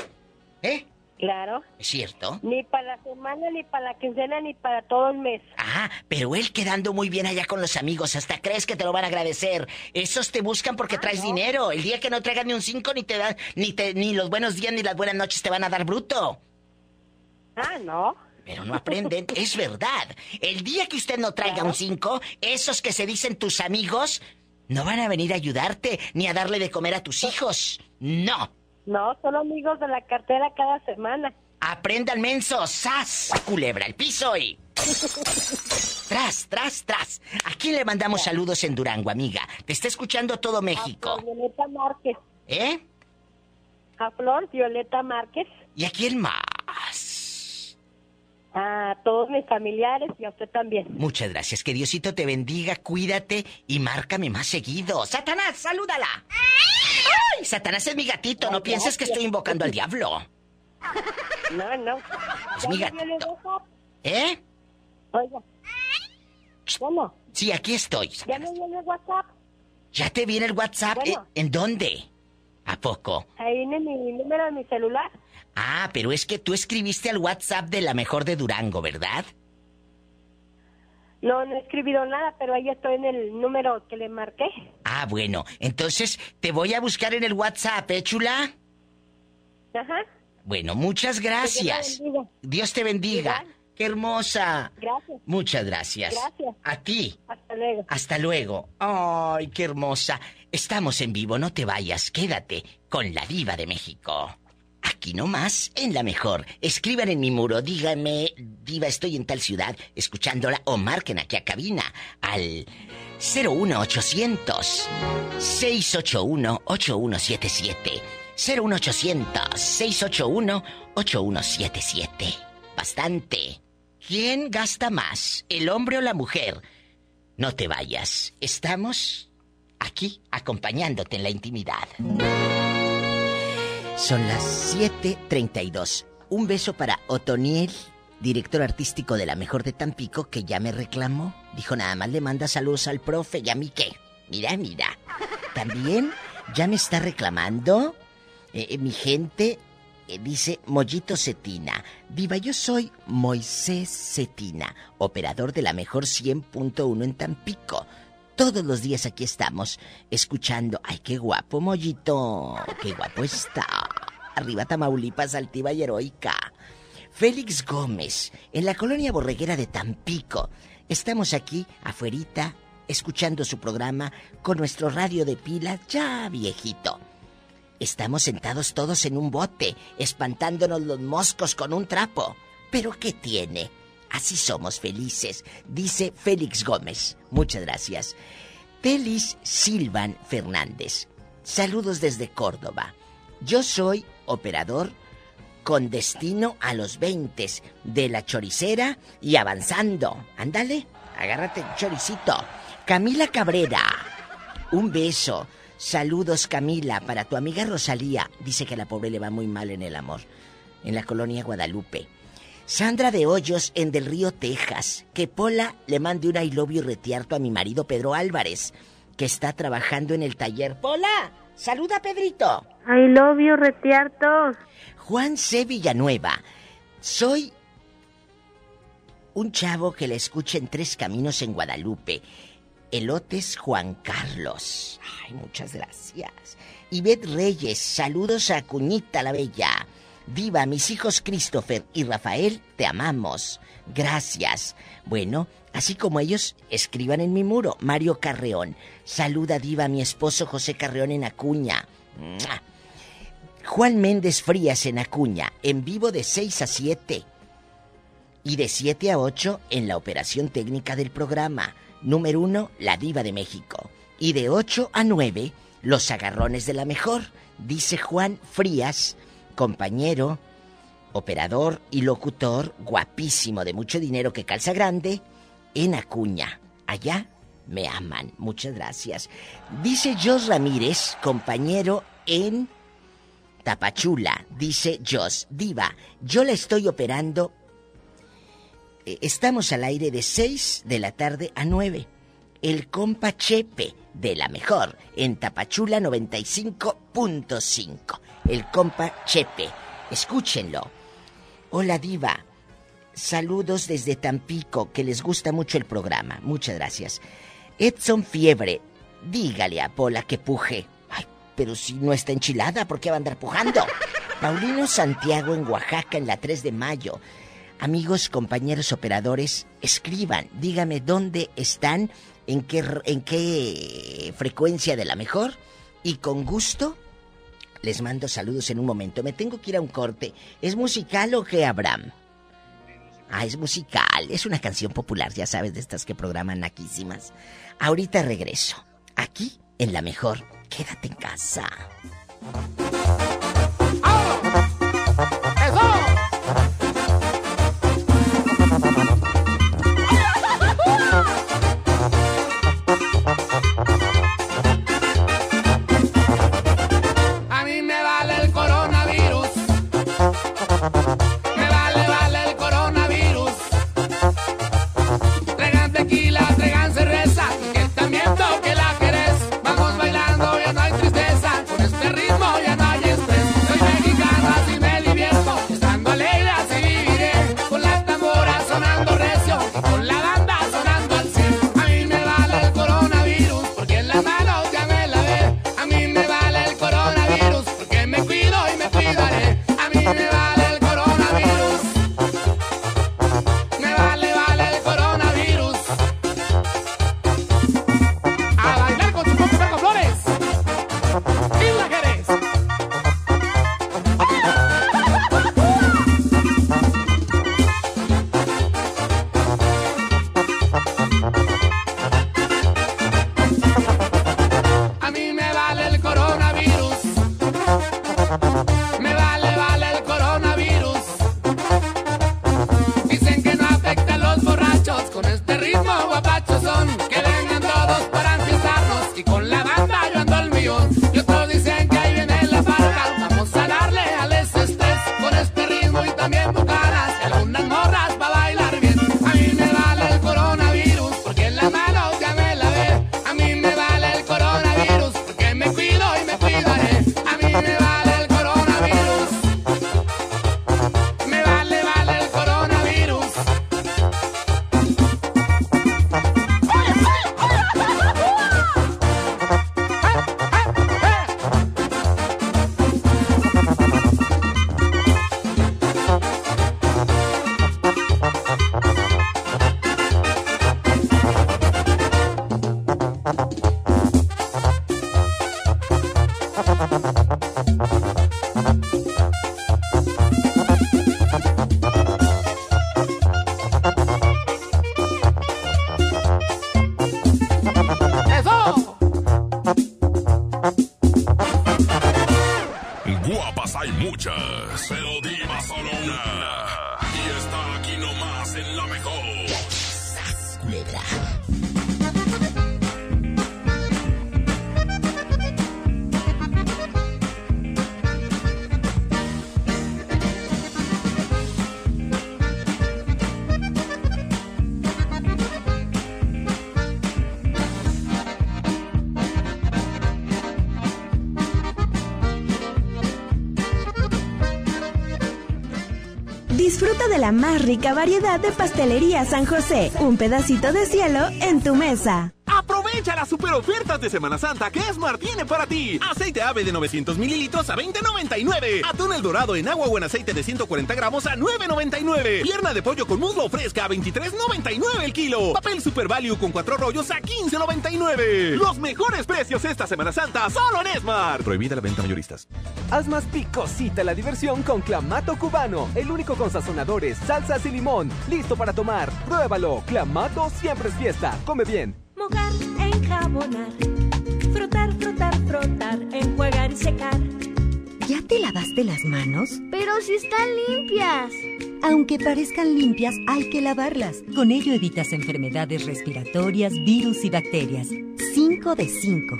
¿Eh? Claro. ¿Es cierto? Ni para la semana, ni para la quincena, ni para todo el mes. Ah, pero él quedando muy bien allá con los amigos, hasta crees que te lo van a agradecer. Esos te buscan porque ah, traes no. dinero. El día que no traigas ni un cinco, ni te dan, ni te, ni los buenos días, ni las buenas noches te van a dar bruto. Ah, no. Pero no aprenden, es verdad. El día que usted no traiga claro. un cinco, esos que se dicen tus amigos, no van a venir a ayudarte, ni a darle de comer a tus hijos. No. No, son amigos de la cartera cada semana. Aprendan, menso. ¡Sas! Culebra el piso y... tras, tras, tras. ¿A quién le mandamos sí. saludos en Durango, amiga? Te está escuchando todo México. A Violeta Márquez. ¿Eh? A Flor Violeta Márquez. ¿Y a quién más? A todos mis familiares y a usted también. Muchas gracias. Que Diosito te bendiga, cuídate y márcame más seguido. ¡Satanás, salúdala! ¡Ay! ¡Ay, Satanás es mi gatito! No pienses que estoy invocando al diablo. No, no. Es mi gatito. ¿Eh? Oiga. ¿Cómo? Sí, aquí estoy. ¿Ya me viene el WhatsApp? ¿Ya te viene el WhatsApp? Bueno. ¿En dónde? ¿A poco? Ahí viene mi número de mi celular. Ah, pero es que tú escribiste al WhatsApp de La Mejor de Durango, ¿verdad? No, no he escribido nada, pero ahí estoy en el número que le marqué. Ah, bueno. Entonces, te voy a buscar en el WhatsApp, ¿eh, chula? Ajá. Bueno, muchas gracias. Dios te bendiga. Igual. ¡Qué hermosa! Gracias. Muchas gracias. Gracias. A ti. Hasta luego. Hasta luego. ¡Ay, qué hermosa! Estamos en vivo, no te vayas. Quédate con La Diva de México. Aquí nomás, en La Mejor. Escriban en mi muro, díganme, diva, estoy en tal ciudad, escuchándola, o marquen aquí a cabina, al cero uno ochocientos, seiscientos ochenta y uno, ochenta y uno setenta y siete. cero uno ochocientos, seiscientos ochenta y uno, ochenta y uno setenta y siete. Bastante. ¿Quién gasta más, el hombre o la mujer? No te vayas, estamos aquí, acompañándote en la intimidad. Son las siete treinta y dos. Un beso para Otoniel, director artístico de La Mejor de Tampico, que ya me reclamó. Dijo, nada más le manda saludos al profe. ¿Y a mí qué? Mira, mira. También ya me está reclamando eh, eh, mi gente. Eh, dice Mollito Cetina. Diva, yo soy Moisés Cetina, operador de La Mejor cien punto uno en Tampico. Todos los días aquí estamos, escuchando... ¡Ay, qué guapo, Mollito! ¡Qué guapo está! arriba Tamaulipas, altiva y heroica. Félix Gómez, en la colonia borreguera de Tampico. Estamos aquí, afuerita, escuchando su programa con nuestro radio de pila ya viejito. Estamos sentados todos en un bote, espantándonos los moscos con un trapo. ¿Pero qué tiene? Así somos felices, dice Félix Gómez. Muchas gracias. Telis Silvan Fernández. Saludos desde Córdoba. Yo soy operador con destino a los veinte de la choricera y avanzando. Ándale, agárrate el choricito. Camila Cabrera. Un beso. Saludos, Camila, para tu amiga Rosalía. Dice que a la pobre le va muy mal en el amor. En la colonia Guadalupe. Sandra de Hoyos, en Del Río, Texas. Que Pola le mande un I love you retiarto a mi marido Pedro Álvarez, que está trabajando en el taller. ¡Pola! ¡Saluda, Pedrito! I love you retiarto. Juan C. Villanueva. Soy un chavo que le escucha en Tres Caminos en Guadalupe. Elotes Juan Carlos. Ay, muchas gracias. Ivette Reyes. Saludos a Cuñita la Bella. Diva, mis hijos Christopher y Rafael, te amamos. Gracias. Bueno, así como ellos, escriban en mi muro. Mario Carreón. Saluda, Diva, a mi esposo José Carreón en Acuña. ¡Mua! Juan Méndez Frías en Acuña, en vivo de seis a siete. Y de siete a ocho en la operación técnica del programa. Número uno, La Diva de México. Y de ocho a nueve, Los Agarrones de La Mejor. Dice Juan Frías, compañero, operador y locutor guapísimo, de mucho dinero, que calza grande, en Acuña. Allá me aman. Muchas gracias. Dice Jos Ramírez, compañero en Tapachula. Dice Jos, Diva, yo la estoy operando. Estamos al aire de seis de la tarde a nueve. El compa Chepe, de La Mejor, en Tapachula noventa y cinco punto cinco. El compa Chepe, escúchenlo. Hola, Diva. Saludos desde Tampico, que les gusta mucho el programa. Muchas gracias. Edson Fiebre, dígale a Pola que puje. Ay, pero si no está enchilada, ¿por qué va a andar pujando? Paulino Santiago, en Oaxaca, en la tres de mayo. Amigos, compañeros, operadores, escriban. Dígame dónde están, en qué, en qué frecuencia de La Mejor, y con gusto les mando saludos en un momento. Me tengo que ir a un corte. ¿Es musical o qué, Abraham? Ah, es musical. Es una canción popular, ya sabes, de estas que programan naquísimas. Ahorita regreso. Aquí, en La Mejor. Quédate en casa. Disfruta de la más rica variedad de Pastelería San José. Un pedacito de cielo en tu mesa. Aprovecha las super ofertas de Semana Santa que Esmart tiene para ti. Aceite A V E de novecientos mililitros a veinte noventa y nueve. Atún El Dorado en agua o en aceite de ciento cuarenta gramos a nueve noventa y nueve. Pierna de pollo con muslo fresca a veintitrés noventa y nueve el kilo. Papel Super Value con cuatro rollos a quince noventa y nueve. Los mejores precios esta Semana Santa solo en Esmart. Prohibida la venta mayoristas. Haz más picosita la diversión con Clamato cubano, el único con sazonadores, salsas y limón. Listo para tomar. Pruébalo. Clamato siempre es fiesta. Come bien. Mojar, enjabonar, frotar, frotar, frotar, enjuagar y secar. ¿Ya te lavaste las manos? ¡Pero si están limpias! Aunque parezcan limpias, hay que lavarlas. Con ello evitas enfermedades respiratorias, virus y bacterias. cinco de cinco.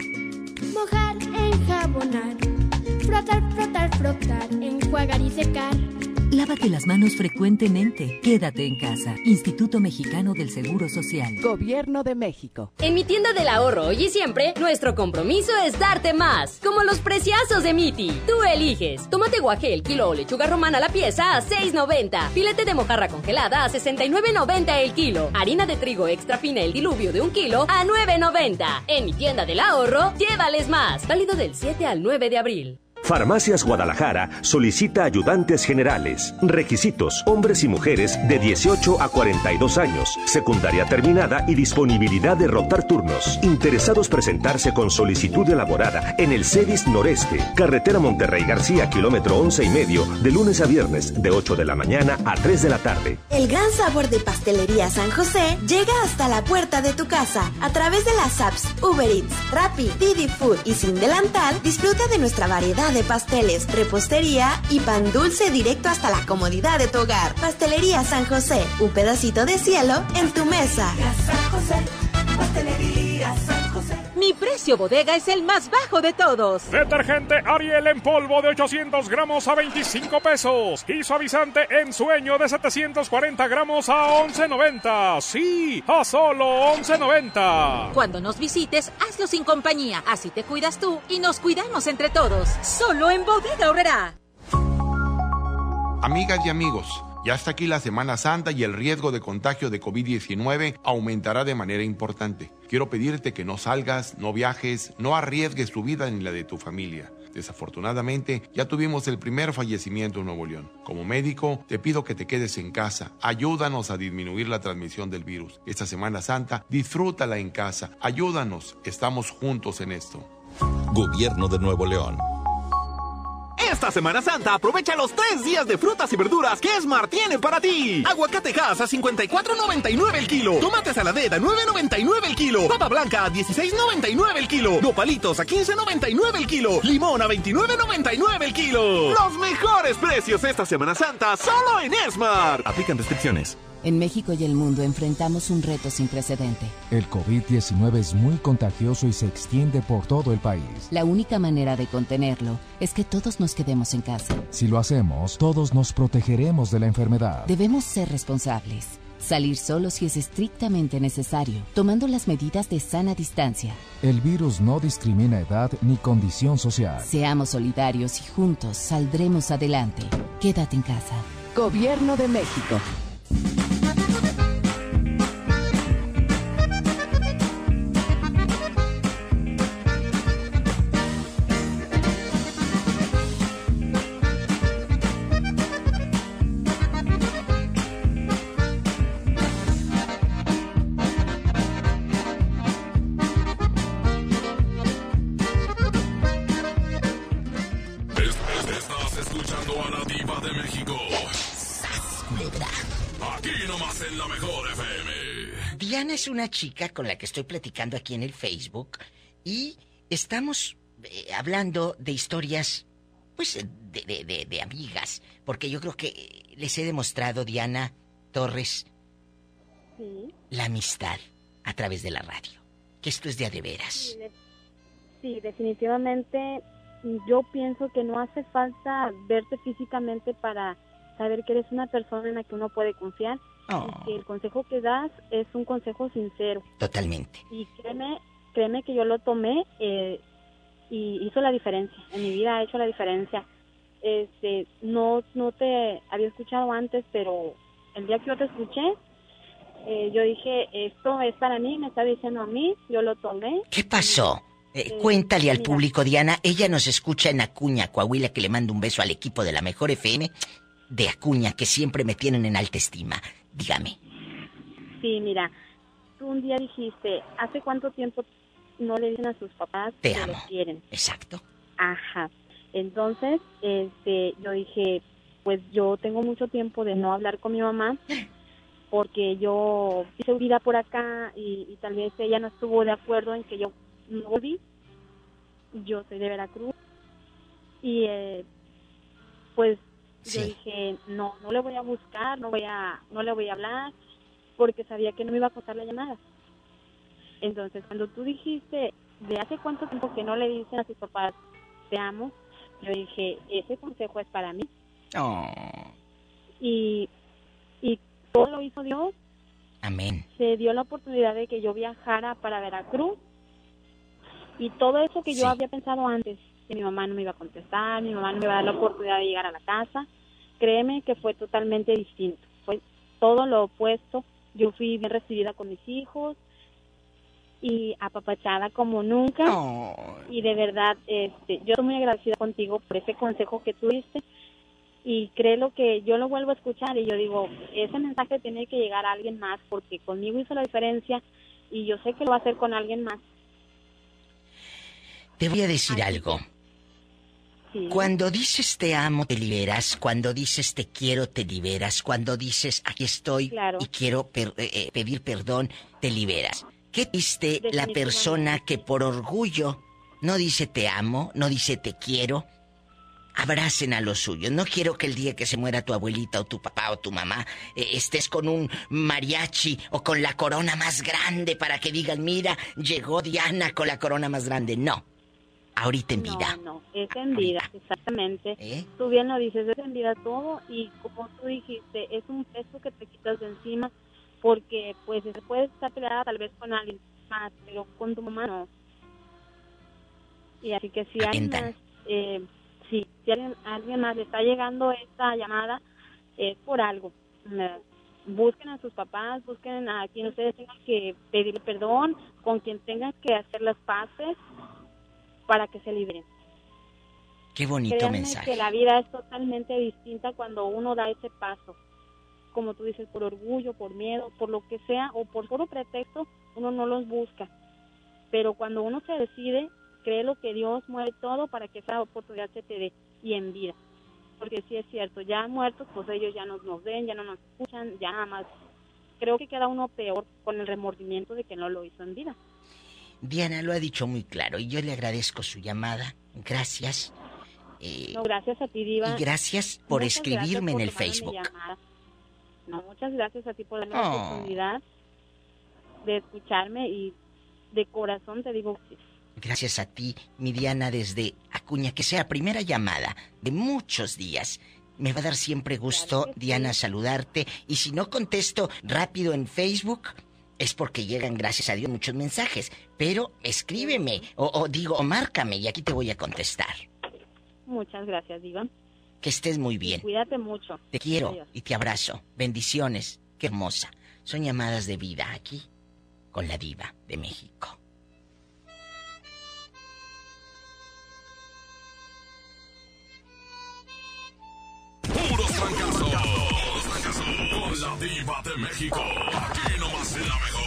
Mojar, enjabonar, frotar, frotar, frotar, enjuagar y secar. Lávate las manos frecuentemente. Quédate en casa. Instituto Mexicano del Seguro Social. Gobierno de México. En mi tienda del ahorro, hoy y siempre, nuestro compromiso es darte más. Como los preciazos de Miti. Tú eliges. Tomate guajé el kilo o lechuga romana la pieza a seis noventa. Filete de mojarra congelada a sesenta y nueve noventa el kilo. Harina de trigo extra fina el diluvio de un kilo a nueve noventa. En mi tienda del ahorro, llévales más. Válido del siete al nueve de abril. Farmacias Guadalajara solicita ayudantes generales. Requisitos: hombres y mujeres de dieciocho a cuarenta y dos años, secundaria terminada y disponibilidad de rotar turnos. Interesados presentarse con solicitud elaborada en el CEDIS Noreste, carretera Monterrey García, kilómetro once y medio, de lunes a viernes, de ocho de la mañana a tres de la tarde. El gran sabor de Pastelería San José llega hasta la puerta de tu casa. A través de las apps Uber Eats, Rappi, Didi Food y Sin Delantal, disfruta de nuestra variedad de pasteles, repostería y pan dulce directo hasta la comodidad de tu hogar. Pastelería San José, un pedacito de cielo en tu mesa. San José, Pastelería San José. Mi precio bodega es el más bajo de todos. Detergente Ariel en polvo de ochocientos gramos a veinticinco pesos. Y suavizante en sueño de setecientos cuarenta gramos a once noventa. Sí, a solo once noventa. Cuando nos visites, hazlo sin compañía. Así te cuidas tú y nos cuidamos entre todos. Solo en Bodega Aurrerá. Amigas y amigos, ya está aquí la Semana Santa y el riesgo de contagio de COVID diecinueve aumentará de manera importante. Quiero pedirte que no salgas, no viajes, no arriesgues tu vida ni la de tu familia. Desafortunadamente, ya tuvimos el primer fallecimiento en Nuevo León. Como médico, te pido que te quedes en casa. Ayúdanos a disminuir la transmisión del virus. Esta Semana Santa, disfrútala en casa. Ayúdanos, estamos juntos en esto. Gobierno de Nuevo León. Esta Semana Santa aprovecha los tres días de frutas y verduras que Esmart tiene para ti. Aguacate Hass a cincuenta y cuatro noventa y nueve el kilo. Tomate saladera a nueve noventa y nueve el kilo. Papa blanca a dieciséis noventa y nueve el kilo. Nopalitos a quince noventa y nueve el kilo. Limón a veintinueve noventa y nueve el kilo. Los mejores precios esta Semana Santa solo en Esmart. Aplican restricciones. En México y el mundo enfrentamos un reto sin precedente. El COVID diecinueve es muy contagioso y se extiende por todo el país. La única manera de contenerlo es que todos nos quedemos en casa. Si lo hacemos, todos nos protegeremos de la enfermedad. Debemos ser responsables. Salir solos si es estrictamente necesario, tomando las medidas de sana distancia. El virus no discrimina edad ni condición social. Seamos solidarios y juntos saldremos adelante. Quédate en casa. Gobierno de México. Es una chica con la que estoy platicando aquí en el Facebook y estamos eh, hablando de historias, pues, de, de, de, de amigas, porque yo creo que les he demostrado, Diana Torres, sí, la amistad a través de la radio, que esto es de a de veras. Sí, definitivamente yo pienso que no hace falta verte físicamente para saber que eres una persona en la que uno puede confiar. Oh. El consejo que das es un consejo sincero. Totalmente. Y créeme, créeme que yo lo tomé eh, y hizo la diferencia. En mi vida ha hecho la diferencia. este, no, no te había escuchado antes, pero el día que yo te escuché, eh, yo dije, esto es para mí, me está diciendo a mí, yo lo tomé. ¿Qué pasó? Eh, eh, cuéntale al mira. público, Diana, ella nos escucha en Acuña, Coahuila, que le mando un beso al equipo de La Mejor F M de Acuña, que siempre me tienen en alta estima. Dígame. Sí, mira, tú un día dijiste, ¿hace cuánto tiempo no le dicen a sus papás te que amo. Los quieren? Exacto. Ajá. Entonces, este, yo dije, pues yo tengo mucho tiempo de no hablar con mi mamá, porque yo hice vida por acá y, y tal vez ella no estuvo de acuerdo en que yo no volví. Yo soy de Veracruz y eh, pues sí. yo dije, no, no le voy a buscar, no voy a, no le voy a hablar, porque sabía que no me iba a costar la llamada. Entonces, cuando tú dijiste, ¿de hace cuánto tiempo que no le dicen a sus papás te amo? Yo dije, ese consejo es para mí. Oh. Y, y todo lo hizo Dios. Amén. Se dio la oportunidad de que yo viajara para Veracruz. Y todo eso que sí. yo había pensado antes, que mi mamá no me iba a contestar, mi mamá no me iba a dar la oportunidad de llegar a la casa, créeme que fue totalmente distinto. Fue todo lo opuesto. Yo fui bien recibida con mis hijos y apapachada como nunca. Oh. Y de verdad, este, yo estoy muy agradecida contigo por ese consejo que tuviste. Y créelo que yo lo vuelvo a escuchar y yo digo, ese mensaje tiene que llegar a alguien más, porque conmigo hizo la diferencia y yo sé que lo va a hacer con alguien más. Te voy a decir Así. algo. Sí. Cuando dices te amo, te liberas. Cuando dices te quiero, te liberas. Cuando dices aquí estoy claro. y quiero per- eh, pedir perdón, te liberas. ¿Qué triste la persona que por orgullo no dice te amo, no dice te quiero? Abracen a los suyos. No quiero que el día que se muera tu abuelita o tu papá o tu mamá eh, estés con un mariachi o con la corona más grande para que digan, mira, llegó Diana con la corona más grande. No, ahorita en vida. No, no, es en vida, ahorita. Exactamente. ¿Eh? Tú bien lo dices, es en vida todo y como tú dijiste, es un peso que te quitas de encima. Porque, pues, se puede estar peleada tal vez con alguien más, pero con tu mamá no. Y así que si alguien más, eh, si, si alguien, alguien más le está llegando esta llamada, es eh, por algo. Busquen a sus papás, busquen a quien ustedes tengan que pedirle perdón, con quien tengan que hacer las paces para que se liberen. Qué bonito Créanme mensaje. Que la vida es totalmente distinta cuando uno da ese paso. Como tú dices, por orgullo, por miedo, por lo que sea, o por puro pretexto, uno no los busca. Pero cuando uno se decide, créelo que Dios mueve todo para que esa oportunidad se te dé, y en vida. Porque sí es cierto, ya muertos, pues ellos ya no nos ven, ya no nos escuchan, ya nada más. Creo que queda uno peor con el remordimiento de que no lo hizo en vida. Diana lo ha dicho muy claro, y yo le agradezco su llamada. Gracias. Eh, no, gracias a ti, Diva. Y gracias por Muchas escribirme gracias por en el Facebook. No, muchas gracias a ti por darme oh. la oportunidad de escucharme y de corazón te digo sí. Gracias a ti, mi Diana, desde Acuña, que sea primera llamada de muchos días. Me va a dar siempre gusto, claro Diana, sí. saludarte. Y si no contesto rápido en Facebook, es porque llegan, gracias a Dios, muchos mensajes. Pero escríbeme, o, o digo, o márcame y aquí te voy a contestar. Muchas gracias, Diva. Que estés muy bien. Cuídate mucho. Te quiero Adiós. Y te abrazo. Bendiciones. Qué hermosa. Son llamadas de vida aquí con la Diva de México. Puros fracasos. Con la Diva de México. Aquí nomás en La Mejor.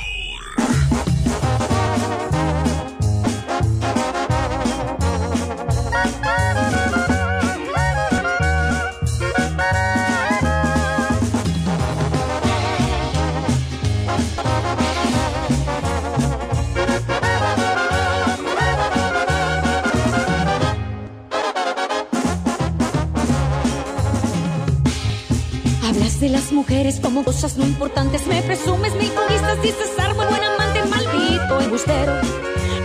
De las mujeres como cosas no importantes, me presumes, me conquistas, dices árbol, buen amante, maldito embustero.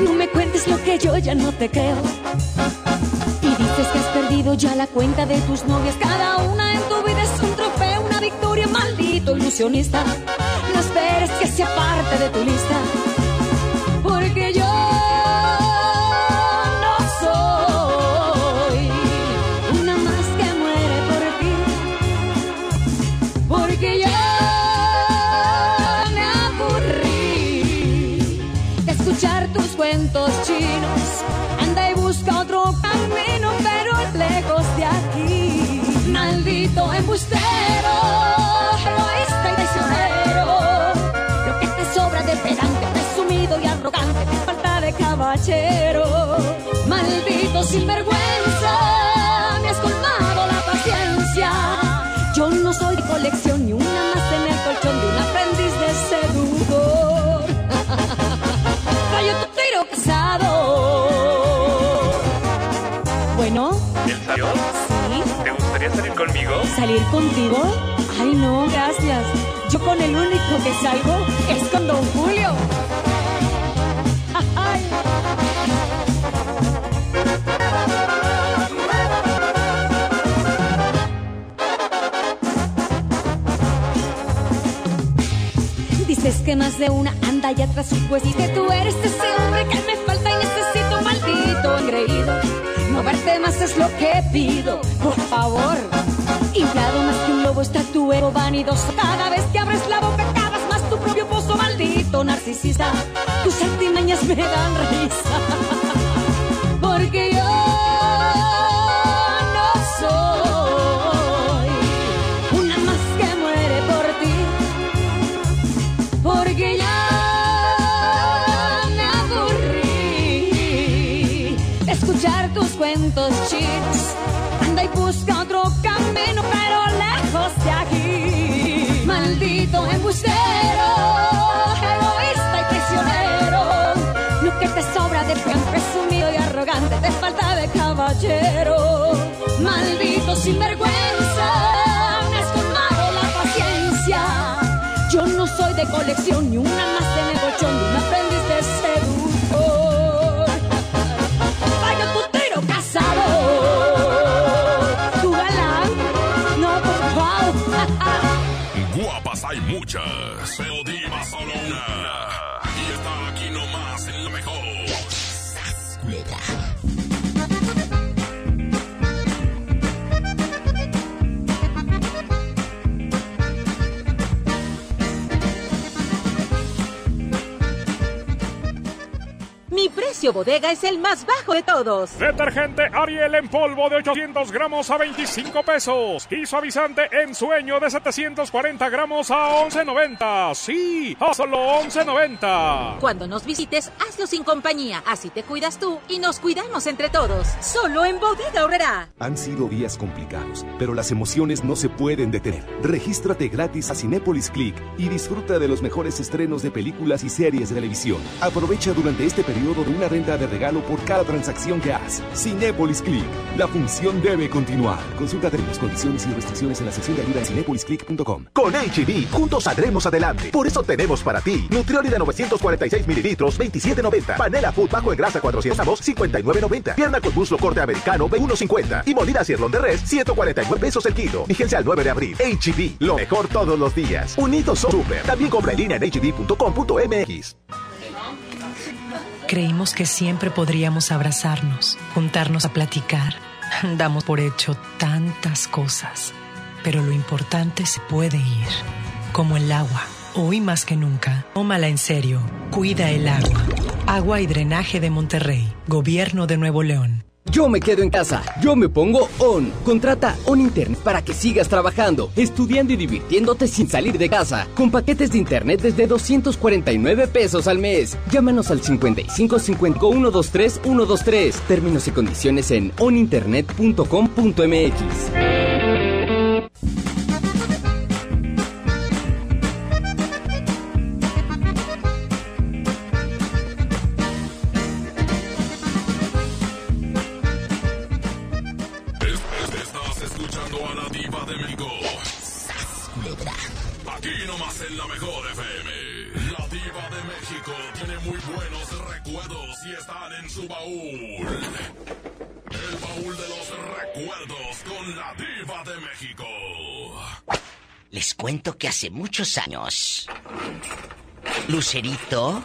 No me cuentes lo que yo ya no te creo. Y dices que has perdido ya la cuenta de tus novias, cada una en tu vida es un trofeo, una victoria, maldito ilusionista. No esperes que sea parte de tu lista, porque yo no soy una más que cuentos chinos. Anda y busca otro camino, pero lejos de aquí. Maldito embustero, egoísta y traicionero. Lo que te sobra de pedante, presumido y arrogante, falta de caballero. Maldito sinvergüenza, me has colmado la paciencia. Yo no soy de colección, ni una más en el colchón de un aprendiz de seductor. Rayo tu tiro casado. Bueno. ¿El salió? Sí. ¿Te gustaría salir conmigo? ¿Salir contigo? Ay, no, gracias. Yo con el único que salgo es con Don Julio. Ay. Dices que más de una anda allá tras su puesto. Y que tú eres ese hombre que me falta y necesito, maldito engreído. No verte más es lo que pido, por favor. Inflado más que un lobo, estatuero vanidoso. Cada vez que abres la boca cavas más tu propio pozo, maldito narcisista. Tus artimañas me dan risa, porque yo no soy una más que muere por ti, porque ya tus cuentos chinos. Anda y busca otro camino, pero lejos de aquí. Maldito embustero, egoísta y prisionero. Lo que te sobra de peón, presumido y arrogante, te falta de caballero. Maldito sinvergüenza, me has colmado la paciencia. Yo no soy de colección, ni una más de negochón, ni un aprendiz de seductor. Tu galán, no, por favor. Guapas hay muchas, pero diva solo una. Y está aquí nomás en La Mejor. Mi precio bodega es el más bajo de todos. Detergente Ariel en polvo de ochocientos gramos a veinticinco pesos. Y suavizante en sueño de setecientos cuarenta gramos a once noventa. Sí, a solo once noventa. Cuando nos visites, hazlo sin compañía. Así te cuidas tú y nos cuidamos entre todos. Solo en Bodega Aurrerá. Han sido días complicados, pero las emociones no se pueden detener. Regístrate gratis a Cinepolis Click y disfruta de los mejores estrenos de películas y series de televisión. Aprovecha durante este periodo de una renta de regalo por cada transacción que hagas. Cinepolis Click. La función debe continuar. Consulta términos, condiciones y restricciones en la sección de ayuda en cinepolis click punto com. Con H E B juntos saldremos adelante. Por eso tenemos para ti Nutrioli de novecientos cuarenta y seis mililitros, veintisiete noventa. Panela Food bajo en grasa cuatrocientos gramos, cincuenta y nueve noventa. Pierna con muslo corte americano, veintiuno cincuenta. Y molida cirlón de res, ciento cuarenta y nueve pesos el kilo. Vigencia al nueve de abril. H E B, lo mejor todos los días. Unidos Super. También compra en línea en h e b punto com punto m x. Creímos que siempre podríamos abrazarnos, juntarnos a platicar. Damos por hecho tantas cosas, pero lo importante se puede ir, como el agua. Hoy más que nunca, tómala en serio, cuida el agua. Agua y Drenaje de Monterrey, Gobierno de Nuevo León. Yo me quedo en casa, yo me pongo ON. Contrata ON Internet para que sigas trabajando, estudiando y divirtiéndote sin salir de casa. Con paquetes de internet desde doscientos cuarenta y nueve pesos al mes. Llámanos al cincuenta y cinco cincuenta y uno veintitrés ciento veintitrés. Términos y condiciones en on internet punto com punto m x. Cuento que hace muchos años Lucerito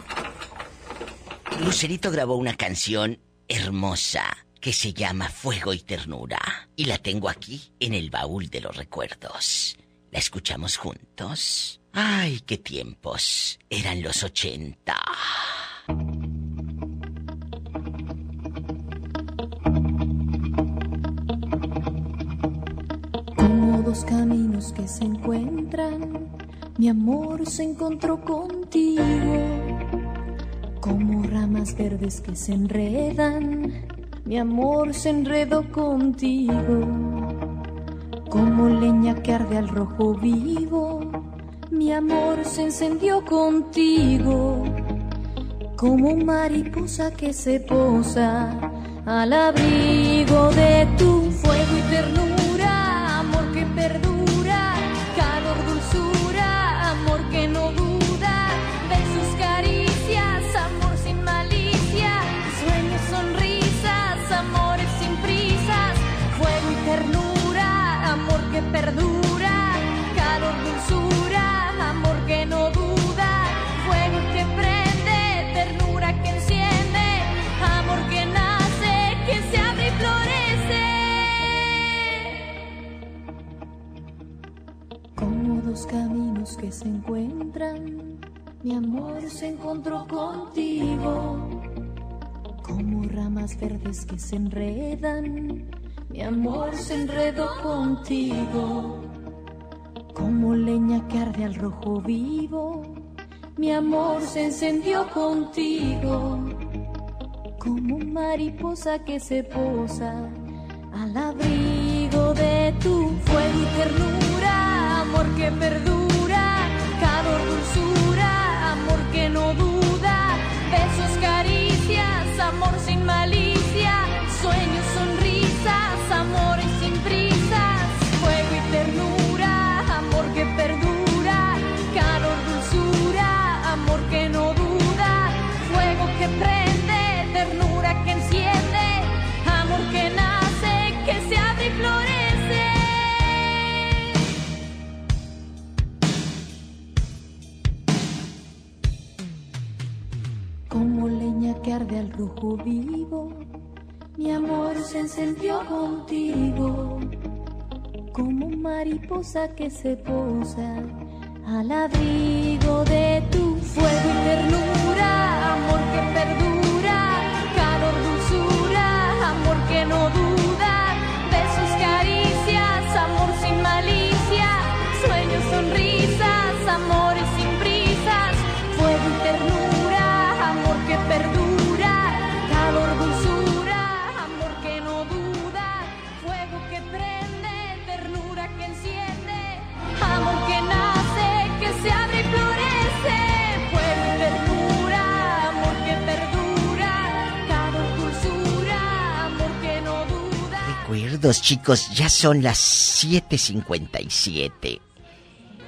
Lucerito grabó una canción hermosa que se llama Fuego y Ternura, y la tengo aquí en el baúl de los recuerdos. La escuchamos juntos. Ay, qué tiempos, eran los ochenta. los caminos que se encuentran, mi amor se encontró contigo, como ramas verdes que se enredan, mi amor se enredó contigo, como leña que arde al rojo vivo, mi amor se encendió contigo, como mariposa que se posa al abrigo de tu fuego y ternura, amor que perdura, calor, dulzura, amor que no duda, besos, caricias, amor sin malicia, sueños, sonrisas, amores sin prisas, fuego y ternura, amor que perdura, calor, dulzura, amor que no duda, fuego que prende, ternura que enciende, amor que nace, que se abre y florece. Como dos caminos que se encuentran, mi amor se encontró contigo, como ramas verdes que se enredan, mi amor se enredó contigo, como leña que arde al rojo vivo, mi amor se encendió contigo, como mariposa que se posa al abrigo de tu fuego y ternura, amor que perdura, calor, dulzura, amor que no duda, besos, caricias, amor sin malicia, sueños, sonrisas, amores sin prisas, fuego y ternura, amor que perdura, calor, dulzura, amor que no duda, fuego que prende, ternura que enciende, amor que nace, que se abre y florece. Como leña que arde al rojo vivo, mi amor se encendió contigo, como mariposa que se posa al abrigo de tu fuego y ternura, amor que perdura, calor, dulzura, amor que no duda, besos, caricias, amor sin malicia, sueños, sonrisas, amores sin prisas, fuego y ternura, amor que perdura, calor, dulzura, amor que no duda, fuego que prende, que enciende, amor que nace, que se abre y florece, fuego y ternura, amor que perdura, calor, dulzura, amor que no duda. Recuerdos, chicos, ya son las siete cincuenta y siete.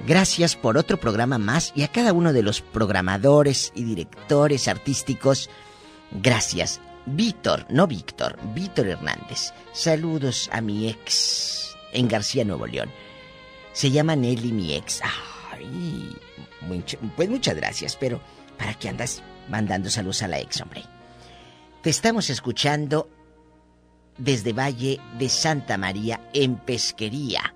Gracias por otro programa más y a cada uno de los programadores y directores artísticos. Gracias. Víctor, no Víctor, Víctor Hernández. Saludos a mi ex en García, Nuevo León. Se llama Nelly, mi ex. Ay, mucho, pues muchas gracias, pero ¿para qué andas mandando saludos a la ex, hombre? Te estamos escuchando desde Valle de Santa María, en Pesquería,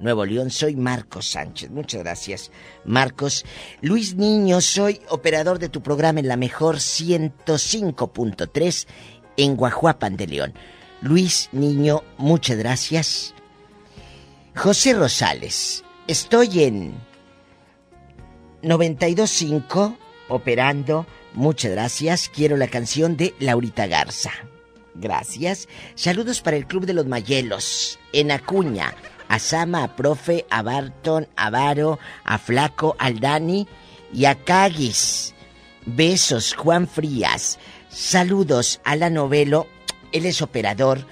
Nuevo León. Soy Marcos Sánchez. Muchas gracias, Marcos. Luis Niño, soy operador de tu programa en La Mejor ciento cinco punto tres en Guajuapan de León. Luis Niño, muchas gracias. José Rosales, estoy en noventa y dos punto cinco, operando, muchas gracias. Quiero la canción de Laurita Garza. Gracias. Saludos para el Club de los Mayelos, en Acuña, a Sama, a Profe, a Barton, a Varo, a Flaco, al Dani y a Cagis. Besos, Juan Frías. Saludos a la Novelo, él es operador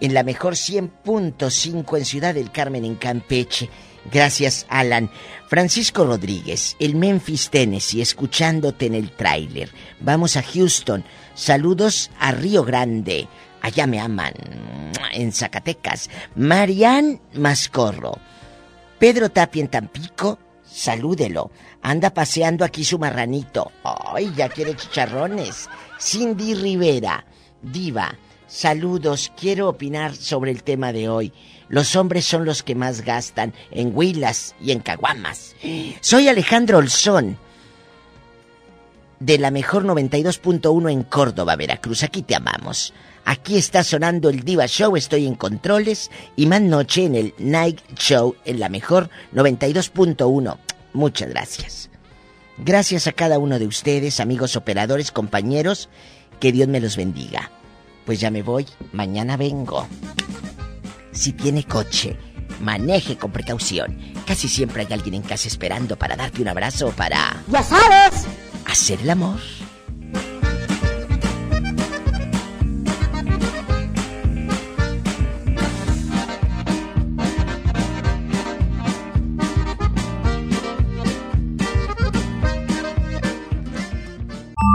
en La Mejor cien punto cinco en Ciudad del Carmen, en Campeche. Gracias, Alan. Francisco Rodríguez, el Memphis, Tennessee, escuchándote en el tráiler. Vamos a Houston. Saludos a Río Grande. Allá me aman. En Zacatecas. Marian Mascorro. Pedro Tapia en Tampico. Salúdelo. Anda paseando aquí su marranito. Ay, ya quiere chicharrones. Cindy Rivera. Diva, saludos, quiero opinar sobre el tema de hoy. Los hombres son los que más gastan en huilas y en caguamas. Soy Alejandro Olzón. de La Mejor noventa y dos punto uno en Córdoba, Veracruz. Aquí te amamos. Aquí está sonando el Diva Show, estoy en controles, y más noche en el Night Show en La Mejor noventa y dos punto uno. Muchas gracias. Gracias a cada uno de ustedes, amigos operadores, compañeros, que Dios me los bendiga. Pues ya me voy, mañana vengo. Si tiene coche, maneje con precaución. Casi siempre hay alguien en casa esperando para darte un abrazo o para... ¡Ya sabes! Hacer el amor.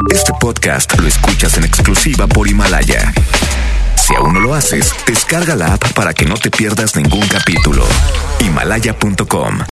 Este podcast lo escuchas en exclusiva por Himalaya. Si aún no lo haces, descarga la app para que no te pierdas ningún capítulo. Himalaya punto com